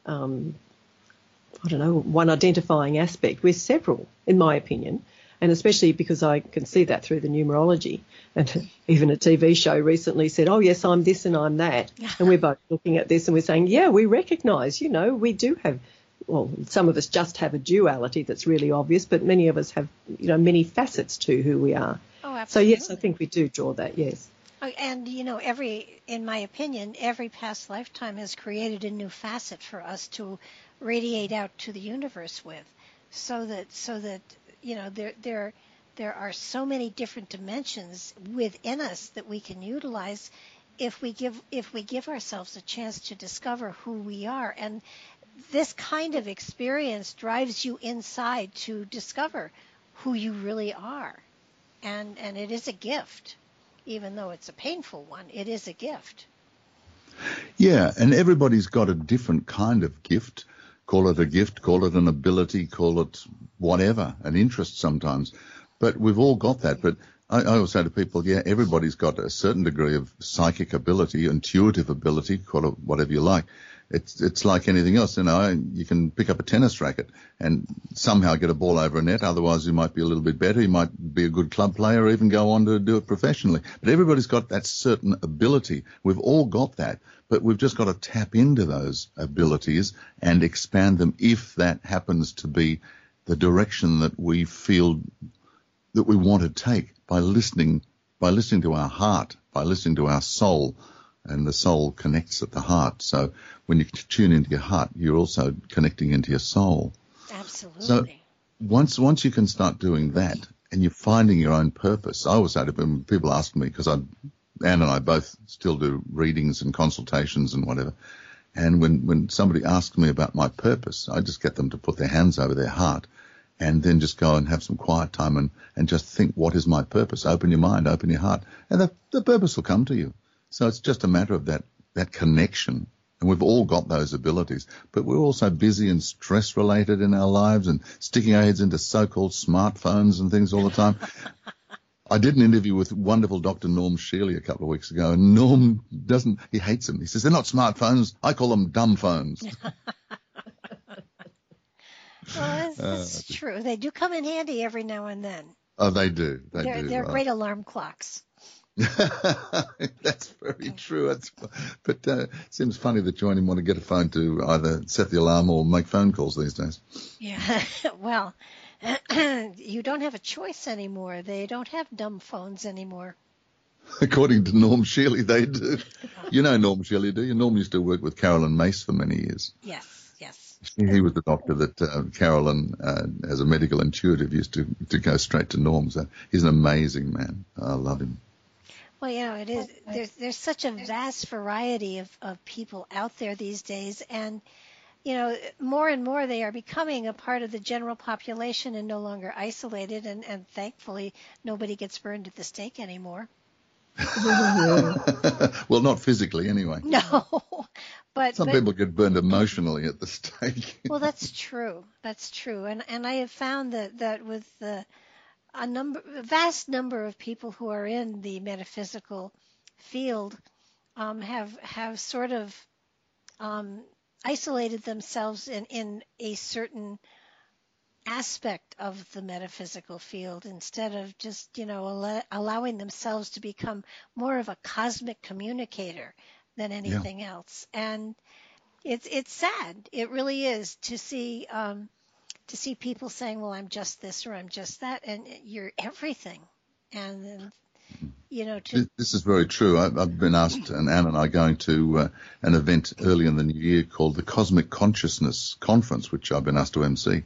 I don't know, one identifying aspect. We're several, in my opinion, and especially because I can see that through the numerology. And even a TV show recently said, oh, yes, I'm this and I'm that. And we're both looking at this and we're saying, yeah, we recognise, you know, we do have, well, some of us just have a duality that's really obvious, but many of us have, you know, many facets to who we are. Oh, absolutely. So, yes, I think we do draw that, yes. And, you know, in my opinion, every past lifetime has created a new facet for us to radiate out to the universe with, so that you know, there are so many different dimensions within us that we can utilize if we give ourselves a chance to discover who we are. And this kind of experience drives you inside to discover who you really are, and it is a gift. Even though it's a painful one, it is a gift. Yeah, and everybody's got a different kind of gift. Call it a gift, call it an ability, call it whatever, an interest sometimes. But we've all got that. But I always say to people, yeah, everybody's got a certain degree of psychic ability, intuitive ability, call it whatever you like. It's like anything else, you know. You can pick up a tennis racket and somehow get a ball over a net. Otherwise, you might be a little bit better. You might be a good club player or even go on to do it professionally. But everybody's got that certain ability. We've all got that, but we've just got to tap into those abilities and expand them if that happens to be the direction that we feel that we want to take by listening to our heart, by listening to our soul. And the soul connects at the heart. So when you tune into your heart, you're also connecting into your soul. Absolutely. So once you can start doing that and you're finding your own purpose, I always say to people ask me, because Anne and I both still do readings and consultations and whatever, and when somebody asks me about my purpose, I just get them to put their hands over their heart and then just go and have some quiet time and just think, what is my purpose? Open your mind, open your heart, and the purpose will come to you. So it's just a matter of that connection. And we've all got those abilities. But we're also busy and stress-related in our lives and sticking our heads into so-called smartphones and things all the time. I did an interview with wonderful Dr. Norm Shealy a couple of weeks ago, and Norm he hates them. He says, they're not smartphones. I call them dumb phones. Well, that's true. They do come in handy every now and then. Oh, they do. They're right. Great alarm clocks. That's very true. But it seems funny that you only want to get a phone to either set the alarm or make phone calls these days. Yeah, well, you don't have a choice anymore. They don't have dumb phones anymore. According to Norm Shealy, they do. You know Norm Shealy, do you? Norm used to work with Carolyn Mace for many years. Yes. He was the doctor that Carolyn, as a medical intuitive, used to go straight to Norm. So he's an amazing man. I love him. Well, you know, it is. There's such a vast variety of people out there these days, and you know, more and more they are becoming a part of the general population and no longer isolated. And thankfully, nobody gets burned at the stake anymore. Well, not physically, anyway. No, but some people get burned emotionally at the stake. Well, that's true, and I have found that with a vast number of people who are in the metaphysical field have sort of isolated themselves in a certain aspect of the metaphysical field instead of just, you know, allowing themselves to become more of a cosmic communicator than anything else. And it's sad. It really is to see. To see people saying, well, I'm just this or I'm just that, and you're everything. And you know, to... This is very true. I've been asked, and Anne and I are going to an event early in the new year called the Cosmic Consciousness Conference, which I've been asked to MC.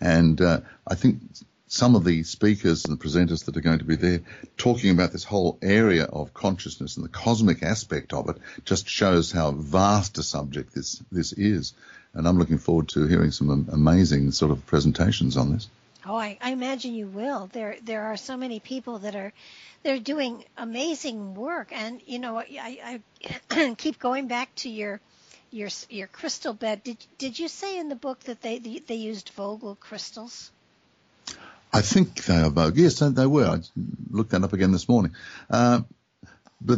And I think some of the speakers and the presenters that are going to be there talking about this whole area of consciousness and the cosmic aspect of it just shows how vast a subject this is. And I'm looking forward to hearing some amazing sort of presentations on this. Oh, I imagine you will. There are so many people that are they're doing amazing work, and you know, I keep going back to your crystal bed. Did you say in the book that they used Vogel crystals? I think they are Vogel. Yes, they were. I looked that up again this morning. But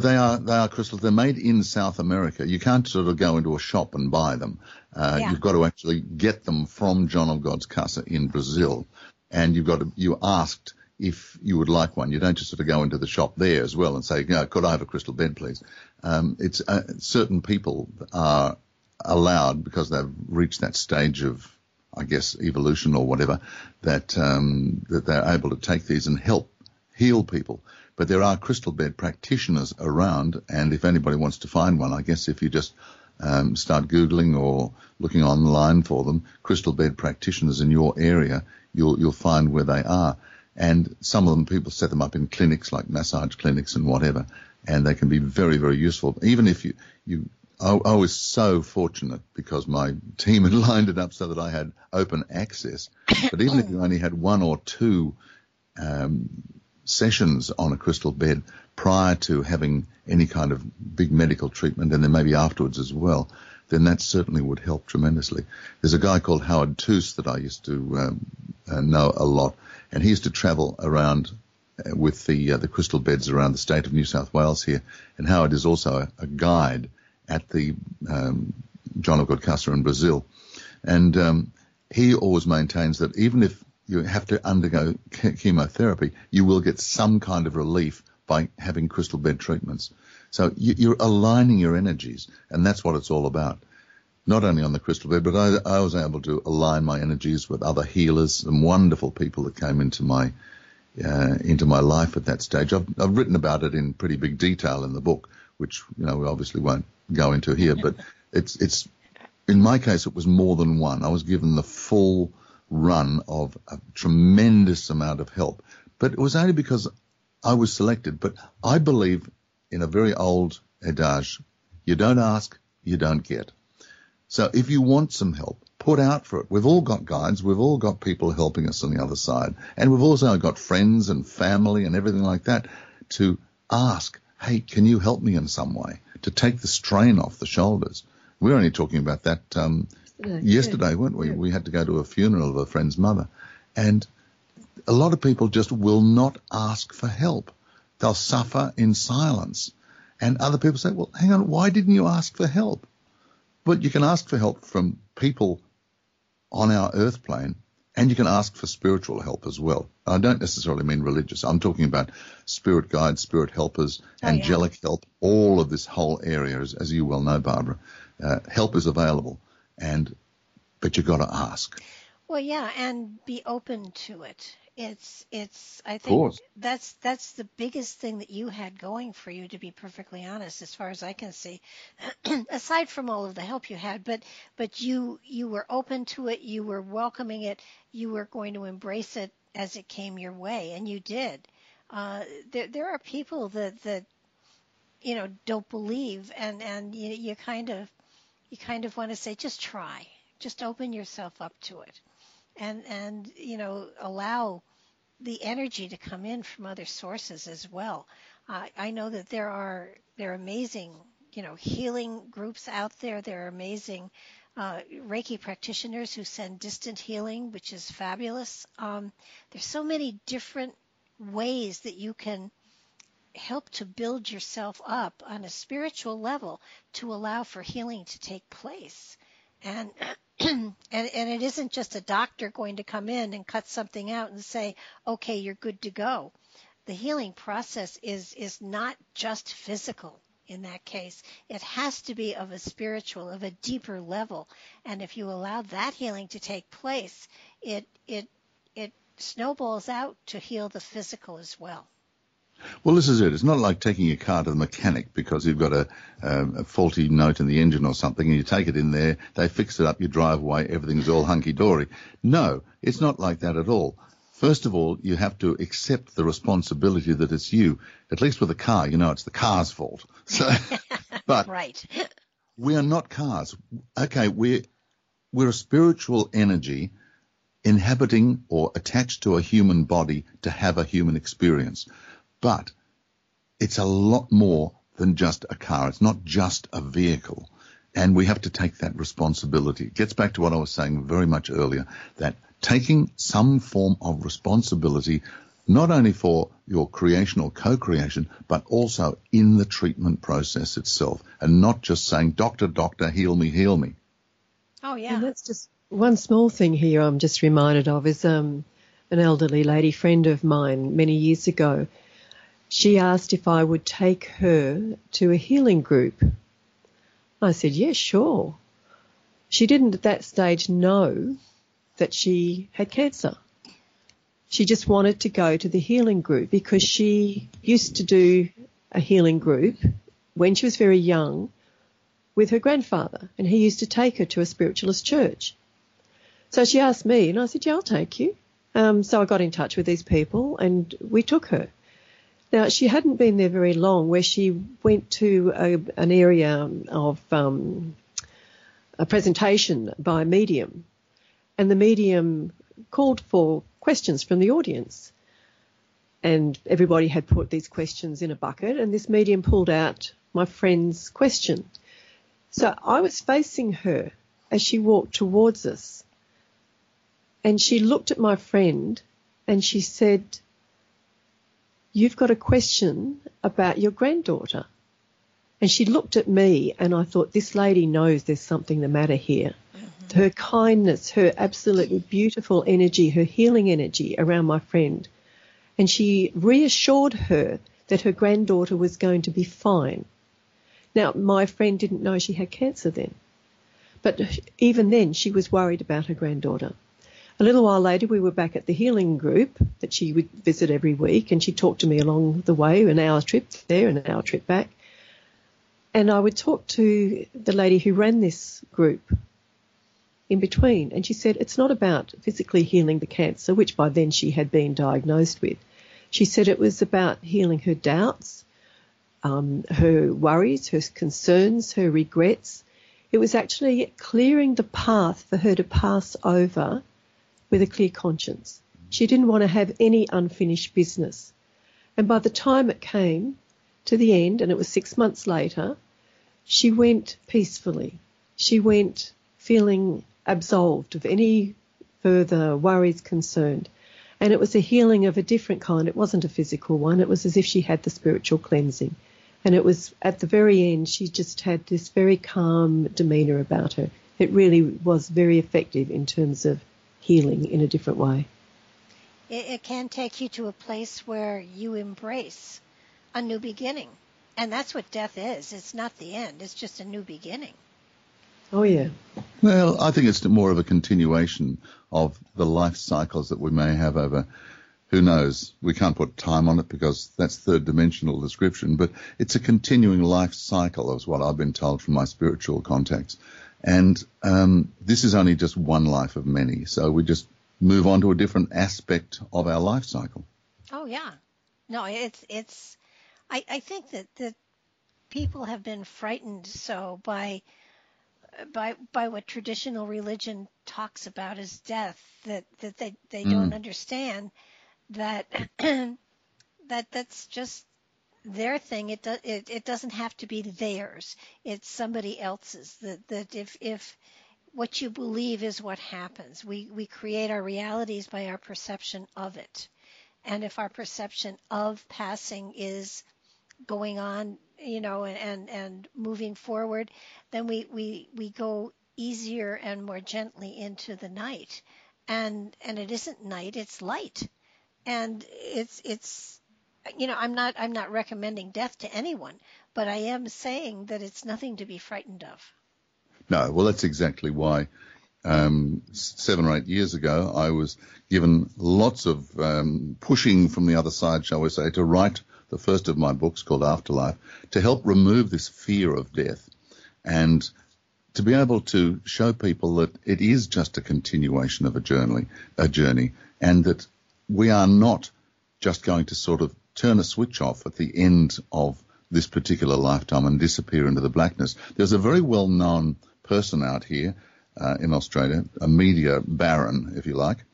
they are crystals. They're made in South America. You can't sort of go into a shop and buy them. Yeah. You've got to actually get them from John of God's Casa in Brazil. And you asked if you would like one. You don't just sort of go into the shop there as well and say, you know, could I have a crystal bed, please? It's certain people are allowed because they've reached that stage of, I guess, evolution or whatever, that they're able to take these and help heal people. But there are crystal bed practitioners around, and if anybody wants to find one, I guess if you just start Googling or looking online for them, crystal bed practitioners in your area, you'll find where they are. And some of them, people set them up in clinics like massage clinics and whatever, and they can be very, very useful. Even if I was so fortunate because my team had lined it up so that I had open access. But even if you only had one or two sessions on a crystal bed prior to having any kind of big medical treatment, and then maybe afterwards as well, then that certainly would help tremendously. There's a guy called Howard Toos that I used to know a lot, and he used to travel around with the crystal beds around the state of New South Wales here. And Howard is also a guide at the John of God Casa in Brazil. And he always maintains that even if you have to undergo chemotherapy, you will get some kind of relief by having crystal bed treatments. So you're aligning your energies, and that's what it's all about. Not only on the crystal bed, but I was able to align my energies with other healers and wonderful people that came into my life at that stage. I've written about it in pretty big detail in the book, which, you know, we obviously won't go into here. But it's in my case, it was more than one. I was given the full run of a tremendous amount of help, but it was only because I was selected. But I believe in a very old adage: you don't ask, you don't get. So if you want some help, put out for it. We've all got guides, we've all got people helping us on the other side, and we've also got friends and family and everything like that to ask, hey, can you help me in some way, to take the strain off the shoulders. We're only talking about that yesterday, weren't we? We had to go to a funeral of a friend's mother. And a lot of people just will not ask for help. They'll suffer in silence. And other people say, well, hang on, why didn't you ask for help? But you can ask for help from people on our earth plane, and you can ask for spiritual help as well. I don't necessarily mean religious. I'm talking about spirit guides, spirit helpers, angelic help, all of this whole area, as you well know, Barbara. Help is available. But you've got to ask. Well, yeah, and be open to it. It's. I think that's the biggest thing that you had going for you, to be perfectly honest, as far as I can see. Aside from all of the help you had, but you were open to it. You were welcoming it. You were going to embrace it as it came your way, and you did. There are people that you know don't believe, and you kind of want to say, just try, just open yourself up to it, and you know, allow the energy to come in from other sources as well. I know that there are amazing, you know, healing groups out there. There are amazing Reiki practitioners who send distant healing, which is fabulous. There's so many different ways that you can help to build yourself up on a spiritual level to allow for healing to take place. And it isn't just a doctor going to come in and cut something out and say, okay, you're good to go. The healing process is not just physical in that case. It has to be of a spiritual, of a deeper level. And if you allow that healing to take place, it snowballs out to heal the physical as well. Well, this is it. It's not like taking your car to the mechanic because you've got a faulty note in the engine or something, and you take it in there, they fix it up, you drive away, everything's all hunky-dory. No, it's not like that at all. First of all, you have to accept the responsibility that it's you. At least with a car, you know it's the car's fault. So, but right. We are not cars. Okay, we're a spiritual energy inhabiting or attached to a human body to have a human experience. But it's a lot more than just a car. It's not just a vehicle. And we have to take that responsibility. It gets back to what I was saying very much earlier, that taking some form of responsibility, not only for your creation or co-creation, but also in the treatment process itself, and not just saying, doctor, doctor, heal me, heal me. Oh, yeah. And that's just one small thing here I'm just reminded of is an elderly lady friend of mine many years ago. She asked if I would take her to a healing group. I said, yes, yeah, sure. She didn't at that stage know that she had cancer. She just wanted to go to the healing group because she used to do a healing group when she was very young with her grandfather, and he used to take her to a spiritualist church. So she asked me, and I said, yeah, I'll take you. So I got in touch with these people, and we took her. Now, she hadn't been there very long where she went to an area of a presentation by a medium, and the medium called for questions from the audience. And everybody had put these questions in a bucket, and this medium pulled out my friend's question. So I was facing her as she walked towards us, and she looked at my friend and she said, "You've got a question about your granddaughter." And she looked at me, and I thought, this lady knows there's something the matter here. Mm-hmm. Her kindness, her absolutely beautiful energy, her healing energy around my friend. And she reassured her that her granddaughter was going to be fine. Now, my friend didn't know she had cancer then. But even then, she was worried about her granddaughter. A little while later, we were back at the healing group that she would visit every week, and she talked to me along the way, an hour trip there, an hour trip back. And I would talk to the lady who ran this group in between, and she said, it's not about physically healing the cancer, which by then she had been diagnosed with. She said it was about healing her doubts, her worries, her concerns, her regrets. It was actually clearing the path for her to pass over with a clear conscience. She didn't want to have any unfinished business. And by the time it came to the end, and it was 6 months later, she went peacefully. She went feeling absolved of any further worries, concerned. And it was a healing of a different kind. It wasn't a physical one. It was as if she had the spiritual cleansing. And it was at the very end, she just had this very calm demeanour about her. It really was very effective in terms of healing in a different way. It can take you to a place where you embrace a new beginning. And that's what death is. It's not the end. It's just a new beginning. Oh, yeah. Well, I think it's more of a continuation of the life cycles that we may have over, who knows, we can't put time on it because that's third-dimensional description, but it's a continuing life cycle is what I've been told from my spiritual contacts. And this is only just one life of many, so we just move on to a different aspect of our life cycle. Oh, yeah. No, it's. I think that people have been frightened so by what traditional religion talks about as death, that they don't understand that's just their thing. It doesn't have to be theirs. It's somebody else's. That if what you believe is what happens, we create our realities by our perception of it. And if our perception of passing is going on, and moving forward, then we go easier and more gently into the night. And it isn't night, it's light. And it's I'm not recommending death to anyone, but I am saying that it's nothing to be frightened of. No, well, that's exactly why 7 or 8 years ago I was given lots of pushing from the other side, shall we say, to write the first of my books called Afterlife, to help remove this fear of death and to be able to show people that it is just a continuation of a journey, and that we are not just going to sort of turn a switch off at the end of this particular lifetime and disappear into the blackness. There's a very well-known person out here in Australia, a media baron, if you like,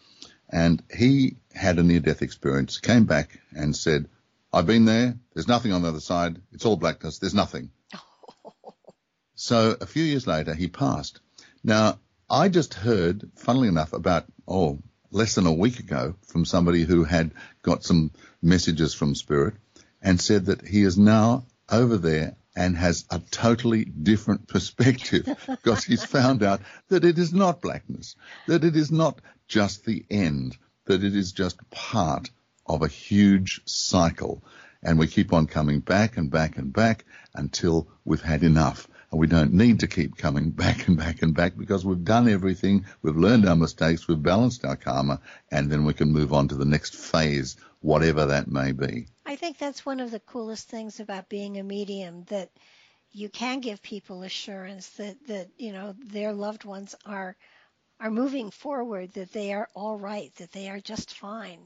and he had a near-death experience, came back and said, I've been there, there's nothing on the other side, it's all blackness, there's nothing. So a few years later, he passed. Now, I just heard, funnily enough, about, less than a week ago from somebody who had got some messages from Spirit and said that he is now over there and has a totally different perspective because he's found out that it is not blackness, that it is not just the end, that it is just part of a huge cycle. And we keep on coming back and back and back until we've had enough. And we don't need to keep coming back and back and back because we've done everything, we've learned our mistakes, we've balanced our karma, and then we can move on to the next phase, whatever that may be. I think that's one of the coolest things about being a medium, that you can give people assurance that you know, their loved ones are moving forward, that they are all right, that they are just fine.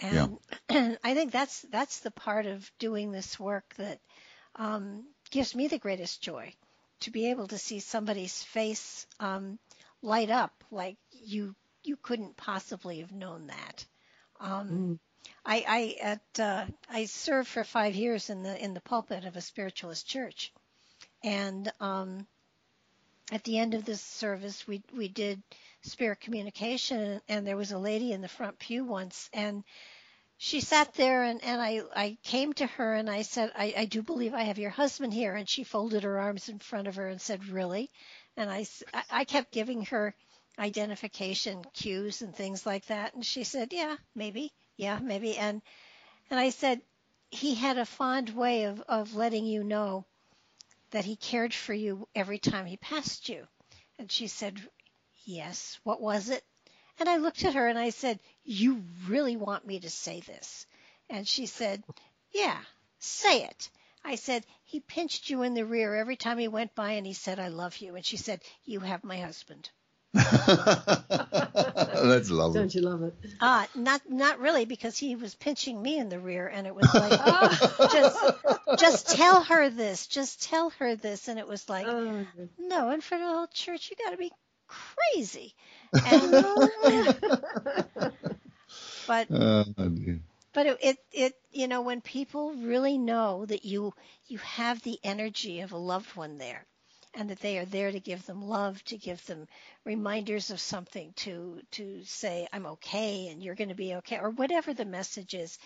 And, and I think that's the part of doing this work that gives me the greatest joy, to be able to see somebody's face light up like you couldn't possibly have known that. I served for 5 years in the pulpit of a spiritualist church, and at the end of this service, we did spirit communication, and there was a lady in the front pew once, and she sat there, and I came to her and I said, I do believe I have your husband here. And she folded her arms in front of her and said, really? And I kept giving her identification cues and things like that. And she said, yeah, maybe. And I said, he had a fond way of letting you know that he cared for you every time he passed you. And she said, yes, what was it? And I looked at her and I said, you really want me to say this? And she said, yeah, say it. I said, he pinched you in the rear every time he went by and he said, I love you. And she said, you have my husband. That's lovely. Don't you love it? Not really, because he was pinching me in the rear, and it was like, just tell her this. Just tell her this. And it was like, no, in front of the whole church, you got to be crazy. But it you know, when people really know that you have the energy of a loved one there, and that they are there to give them love, to give them reminders of something, to say I'm okay and you're going to be okay, or whatever the message is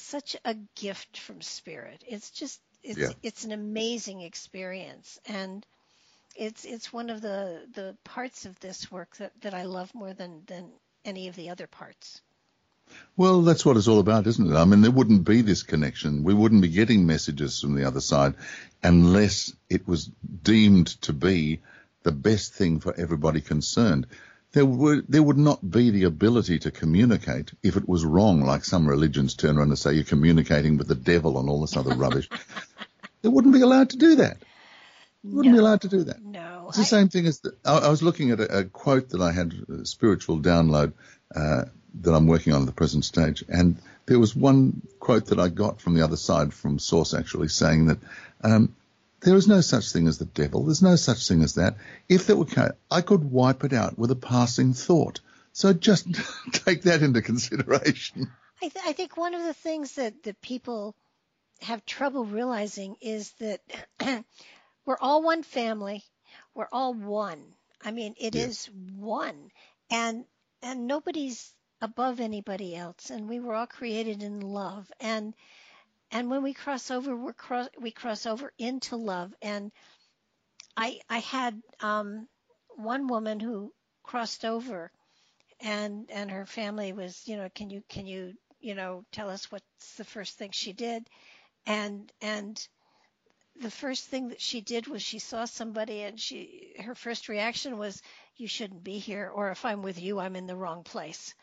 such a gift from Spirit. It's an amazing experience, and It's one of the parts of this work that I love more than any of the other parts. Well, that's what it's all about, isn't it? I mean, there wouldn't be this connection. We wouldn't be getting messages from the other side unless it was deemed to be the best thing for everybody concerned. There would not be the ability to communicate if it was wrong, like some religions turn around and say you're communicating with the devil and all this other rubbish. They wouldn't be allowed to do that. Wouldn't be allowed to do that. No. It's the same thing as I was looking at a quote that I had, a spiritual download that I'm working on at the present stage, and there was one quote that I got from the other side, from Source actually, saying that there is no such thing as the devil. There's no such thing as that. If that were, I could wipe it out with a passing thought. So just take that into consideration. I think one of the things that people have trouble realizing is that we're all one family. We're all one. I mean, it is one. And nobody's above anybody else. And we were all created in love. And when we cross over, we cross over into love. And I had one woman who crossed over, and her family was, you know, can you tell us what's the first thing she did? And the first thing that she did was she saw somebody, and her first reaction was, you shouldn't be here, or if I'm with you, I'm in the wrong place.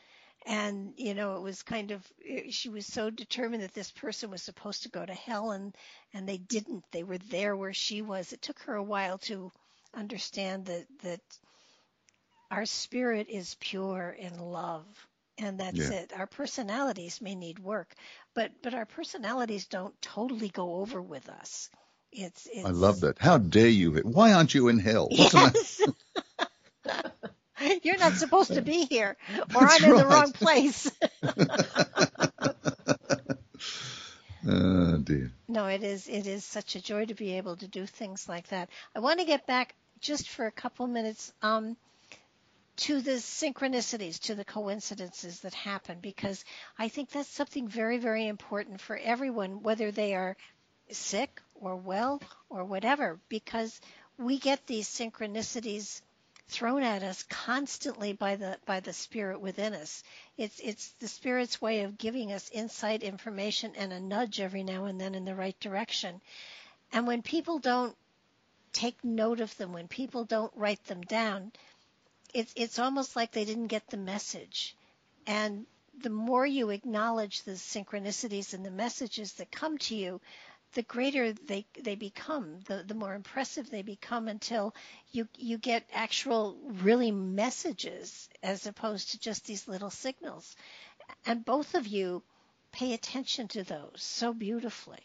And, you know, it was kind of, she was so determined that this person was supposed to go to hell, and they didn't. They were there where she was. It took her a while to understand that our spirit is pure in love, and that's it. Our personalities may need work, but our personalities don't totally go over with us. I love that. How dare you? Why aren't you in hell? Yes. You're not supposed to be here, or I'm in the wrong place. Oh, dear. No, it is such a joy to be able to do things like that. I want to get back just for a couple minutes to the synchronicities, to the coincidences that happen, because I think that's something very, very important for everyone, whether they are sick or well or whatever, because we get these synchronicities thrown at us constantly by the spirit within us. It's the spirit's way of giving us insight, information, and a nudge every now and then in the right direction. And when people don't take note of them, when people don't write them down, it's almost like they didn't get the message. And the more you acknowledge the synchronicities and the messages that come to you, the greater they become, the more impressive they become, until you get actual, really messages as opposed to just these little signals. And both of you pay attention to those so beautifully.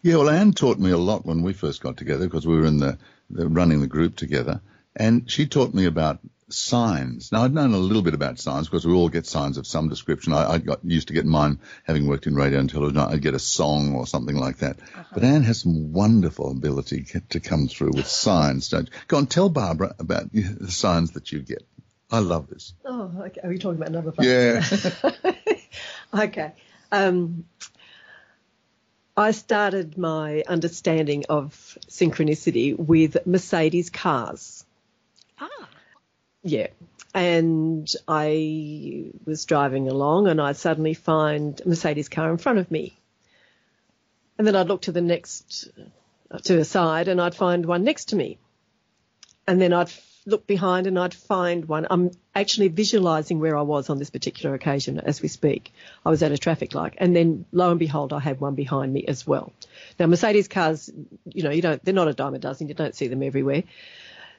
Yeah, well, Anne taught me a lot when we first got together, because we were in the running the group together, and she taught me about signs. Now, I'd known a little bit about signs because we all get signs of some description. I used to get mine, having worked in radio and television, I'd get a song or something like that. Uh-huh. But Anne has some wonderful ability to come through with signs. Don't you? Go on, tell Barbara about the signs that you get. I love this. Oh, okay. Are we talking about another part? Yeah. Okay. I started my understanding of synchronicity with Mercedes cars. Ah. Yeah, and I was driving along and I suddenly find a Mercedes car in front of me. And then I'd look to the next, to the side, and I'd find one next to me. And then I'd look behind and I'd find one. I'm actually visualising where I was on this particular occasion as we speak. I was at a traffic light, and then lo and behold, I had one behind me as well. Now, Mercedes cars, you know, they're not a dime a dozen. You don't see them everywhere.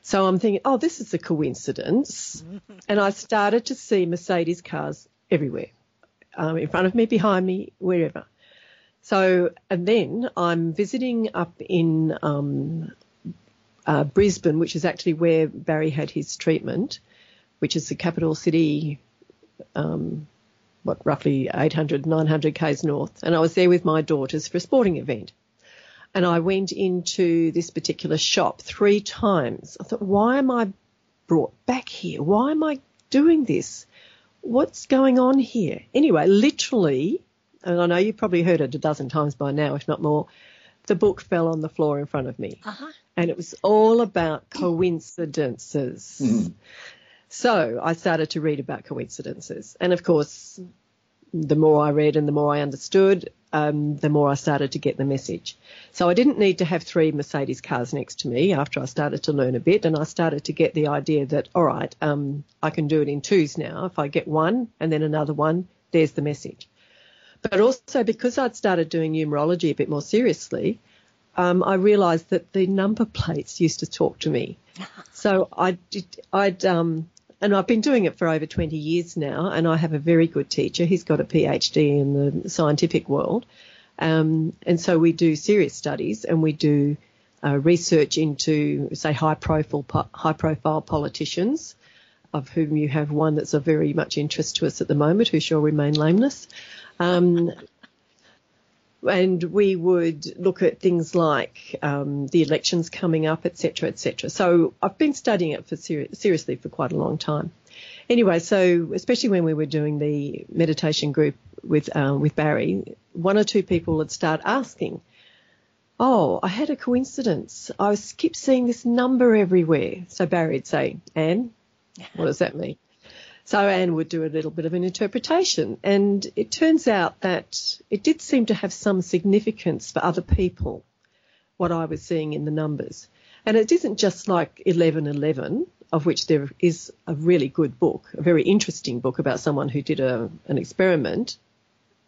So I'm thinking, oh, this is a coincidence. And I started to see Mercedes cars everywhere, in front of me, behind me, wherever. So, and then I'm visiting up in Brisbane, which is actually where Barry had his treatment, which is the capital city, roughly 800, 900 k's north. And I was there with my daughters for a sporting event. And I went into this particular shop 3 times. I thought, why am I brought back here? Why am I doing this? What's going on here? Anyway, literally, and I know you've probably heard it a dozen times by now, if not more, the book fell on the floor in front of me. Uh-huh. And it was all about coincidences. Mm-hmm. So I started to read about coincidences. And, of course, the more I read and the more I understood, the more I started to get the message. So I didn't need to have 3 Mercedes cars next to me after I started to learn a bit, and I started to get the idea that, all right, I can do it in 2s now. If I get one and then another one, there's the message. But also, because I'd started doing numerology a bit more seriously, I realised that the number plates used to talk to me. So and I've been doing it for over 20 years now, and I have a very good teacher. He's got a PhD in the scientific world. And so we do serious studies, and we do research into, say, high-profile politicians, of whom you have one that's of very much interest to us at the moment, who shall remain nameless. And we would look at things like the elections coming up, et cetera, et cetera. So I've been studying it for seriously for quite a long time. Anyway, so especially when we were doing the meditation group with Barry, 1 or 2 people would start asking, oh, I had a coincidence. I keep seeing this number everywhere. So Barry would say, Anne, what does that mean? So Anne would do a little bit of an interpretation, and it turns out that it did seem to have some significance for other people, what I was seeing in the numbers. And it isn't just like 1111 of which there is a really good book, a very interesting book about someone who did an experiment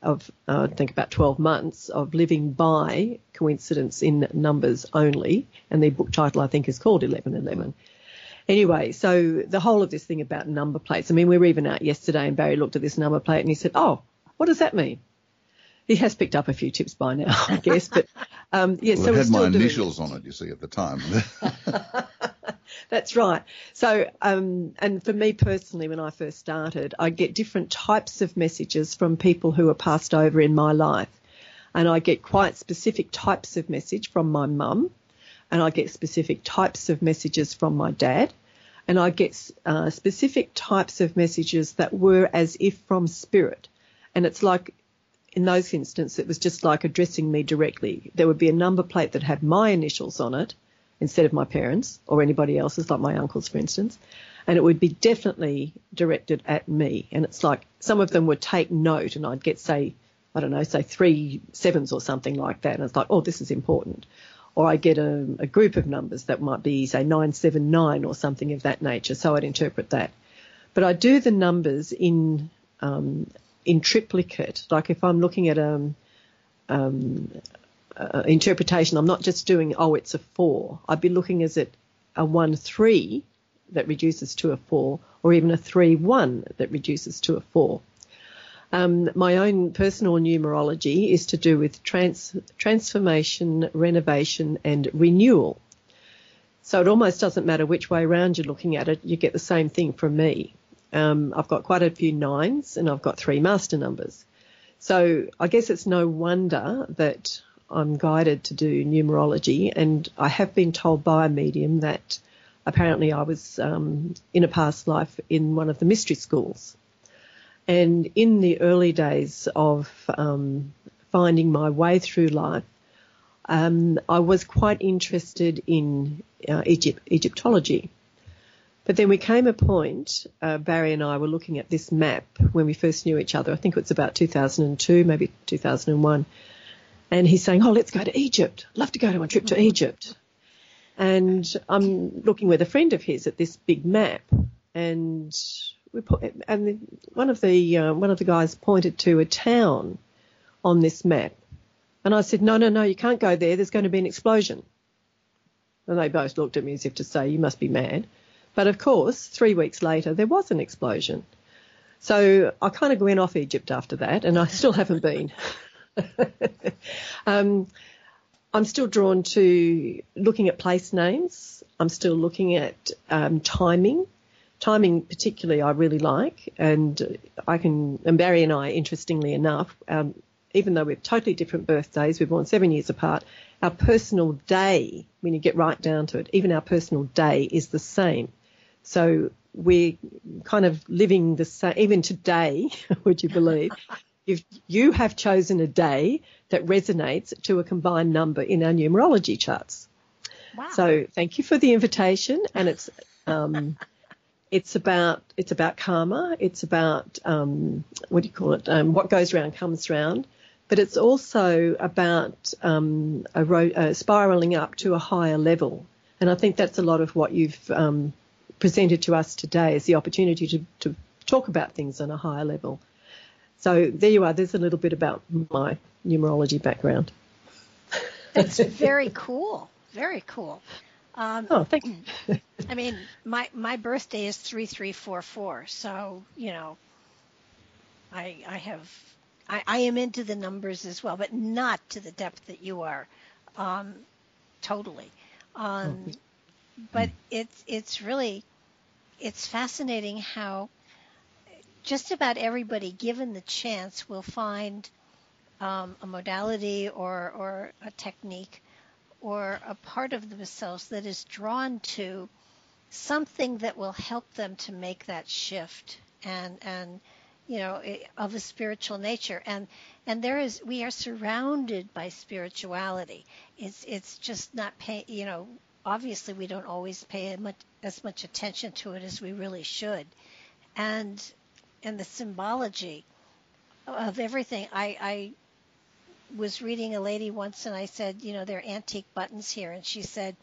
of, I think, about 12 months of living by coincidence in numbers only. And their book title, I think, is called 1111. Anyway, so the whole of this thing about number plates. I mean, we were even out yesterday and Barry looked at this number plate and he said, oh, what does that mean? He has picked up a few tips by now, I guess. But yes, well, so it had my initials on it, you see, at the time. That's right. So, and for me personally, when I first started, I get different types of messages from people who are passed over in my life. And I get quite specific types of message from my mum, and I get specific types of messages from my dad, and I get specific types of messages that were as if from spirit. And it's like, in those instances, it was just like addressing me directly. There would be a number plate that had my initials on it instead of my parents or anybody else's, like my uncles, for instance, and it would be definitely directed at me. And it's like some of them would take note and I'd get, say, I don't know, say 3 sevens or something like that. And it's like, oh, this is important. Or I get a group of numbers that might be, say, 979 or something of that nature. So I'd interpret that. But I do the numbers in triplicate. Like if I'm looking at interpretation, I'm not just doing, oh, it's a 4. I'd be looking as at a 1-3 that reduces to a 4, or even a 3-1 that reduces to a 4. My own personal numerology is to do with transformation, renovation and renewal. So it almost doesn't matter which way around you're looking at it, you get the same thing from me. I've got quite a few 9s and I've got 3 master numbers. So I guess it's no wonder that I'm guided to do numerology, and I have been told by a medium that apparently I was in a past life in one of the mystery schools. And in the early days of finding my way through life, I was quite interested in Egyptology. But then we came a point, Barry and I were looking at this map when we first knew each other. I think it was about 2002, maybe 2001. And he's saying, oh, let's go to Egypt. I'd love to go to a trip to Egypt. And I'm looking with a friend of his at this big map. And we put, and one of the guys pointed to a town on this map. And I said, no, you can't go there. There's going to be an explosion. And they both looked at me as if to say, you must be mad. But, of course, 3 weeks later, there was an explosion. So I kind of went off Egypt after that, and I still haven't been. I'm still drawn to looking at place names. I'm still looking at timing. Timing particularly I really like, and I can. And Barry and I, interestingly enough, even though we're totally different birthdays, we're born 7 years apart, our personal day, when you get right down to it, even our personal day is the same. So we're kind of living the same. Even today, would you believe, if you have chosen a day that resonates to a combined number in our numerology charts. Wow. So thank you for the invitation. And it's it's about karma. It's about what goes round comes round. But it's also about spiralling up to a higher level. And I think that's a lot of what you've presented to us today, is the opportunity to talk about things on a higher level. So there you are. There's a little bit about my numerology background. That's very cool. Very cool. Oh, thank you. I mean, my birthday is 3344. So, you know, I am into the numbers as well, but not to the depth that you are, totally. But it's fascinating how just about everybody, given the chance, will find a modality or a technique or a part of themselves that is drawn to something that will help them to make that shift and you know, of a spiritual nature, and we are surrounded by spirituality. It's just not pay. You know, obviously we don't always pay as much attention to it as we really should, and the symbology of everything. I was reading a lady once, and I said, you know, there are antique buttons here, and she said,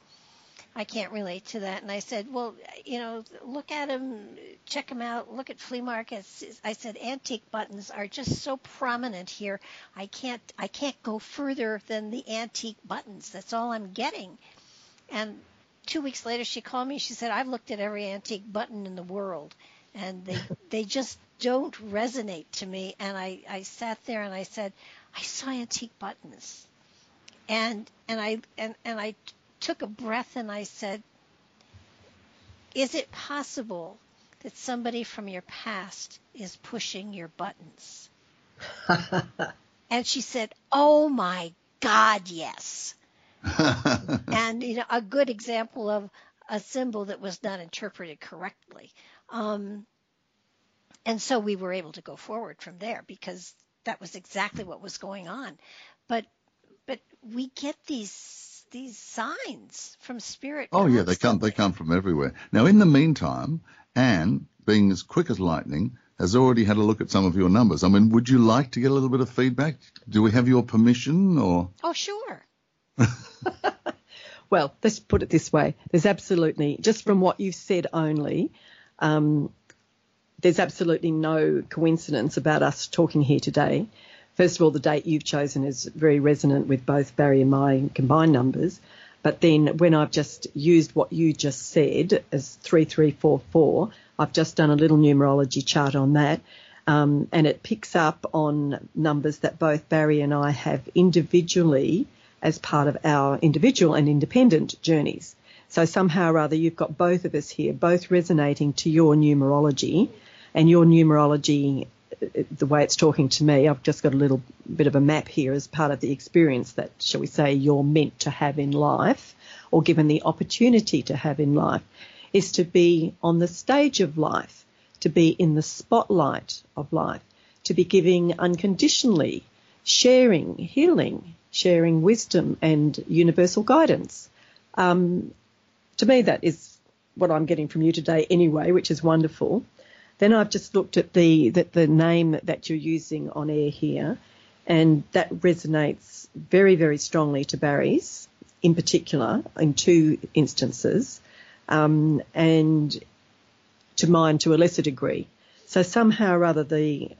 I can't relate to that. And I said, well, you know, look at them, check them out, look at flea markets. I said, antique buttons are just so prominent here. I can't go further than the antique buttons. That's all I'm getting. And 2 weeks later, she called me. She said, I've looked at every antique button in the world, and they just don't resonate to me. And I sat there and I said, I saw antique buttons, and I took a breath and I said, is it possible that somebody from your past is pushing your buttons? And she said, oh my God, yes. And you know, a good example of a symbol that was not interpreted correctly. And so we were able to go forward from there, because that was exactly what was going on. But we get these signs from spirit. Oh yeah, they come from everywhere. Now in the meantime, Anne, being as quick as lightning, has already had a look at some of your numbers. I mean, would you like to get a little bit of feedback? Do we have your permission or? Oh sure. Well, let's put it this way. There's absolutely, just from what you've said only, there's absolutely no coincidence about us talking here today. First of all, the date you've chosen is very resonant with both Barry and my combined numbers. But then when I've just used what you just said as 3344, I've just done a little numerology chart on that. And it picks up on numbers that both Barry and I have individually as part of our individual and independent journeys. So somehow or other, you've got both of us here, both resonating to your numerology, and your numerology, the way it's talking to me, I've just got a little bit of a map here as part of the experience that, shall we say, you're meant to have in life, or given the opportunity to have in life, is to be on the stage of life, to be in the spotlight of life, to be giving unconditionally, sharing, healing, sharing wisdom and universal guidance. To me, that is what I'm getting from you today anyway, which is wonderful. Then I've just looked at the name that you're using on air here, and that resonates very, very strongly to Barry's in particular in two instances, and to mine to a lesser degree. So somehow or other,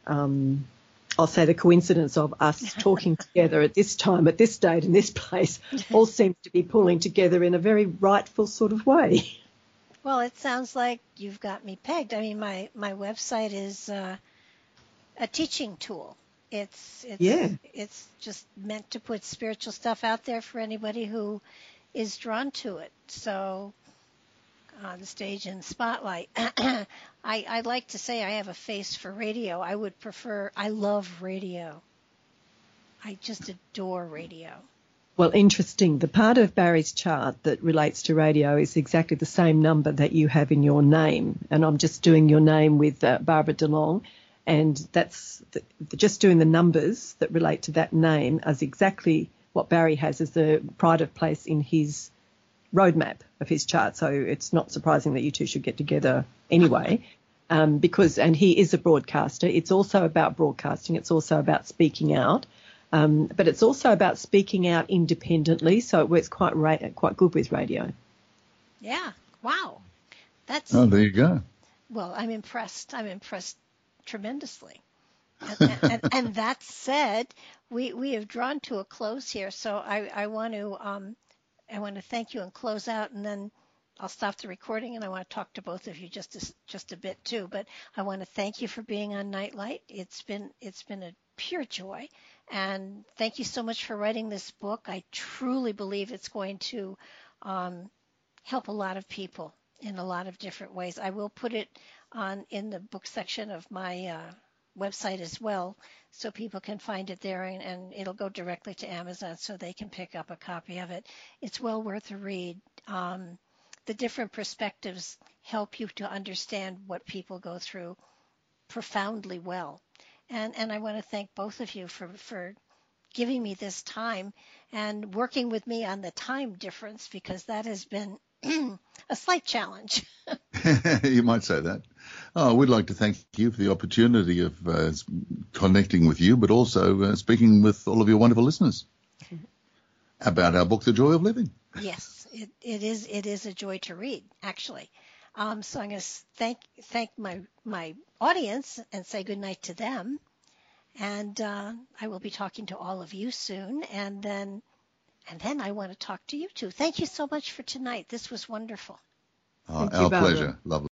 I'll say the coincidence of us talking together at this time, at this date, in this place, all seems to be pulling together in a very rightful sort of way. Well, it sounds like you've got me pegged. I mean, my website is a teaching tool. It's just meant to put spiritual stuff out there for anybody who is drawn to it. So on stage and spotlight. I like to say I have a face for radio. I love radio. I just adore radio. Well, interesting. The part of Barry's chart that relates to radio is exactly the same number that you have in your name. And I'm just doing your name with Barbara DeLong. And that's just doing the numbers that relate to that name as exactly what Barry has as the pride of place in his roadmap of his chart. So it's not surprising that you two should get together anyway, because, and he is a broadcaster. It's also about broadcasting. It's also about speaking out, but it's also about speaking out independently. So it works quite good with radio. Yeah. Wow. That's. Oh, there you go. Well, I'm impressed. I'm impressed tremendously. And that said, we have drawn to a close here. So I want to thank you and close out, and then I'll stop the recording, and I want to talk to both of you just a bit too. But I want to thank you for being on Nightlight. It's been a pure joy, and thank you so much for writing this book. I truly believe it's going to help a lot of people in a lot of different ways. I will put it in the book section of my website as well, so people can find it there, and it'll go directly to Amazon so they can pick up a copy of it. It's well worth a read. The different perspectives help you to understand what people go through profoundly well. And I want to thank both of you for giving me this time and working with me on the time difference, because that has been a slight challenge. You might say that. Oh, we'd like to thank you for the opportunity of connecting with you, but also speaking with all of your wonderful listeners about our book, The Joy of Living. Yes, it is a joy to read, actually. So I'm going to thank my audience and say goodnight to them. And I will be talking to all of you soon. And then I want to talk to you too. Thank you so much for tonight. This was wonderfw. Our pleasure. Lovely.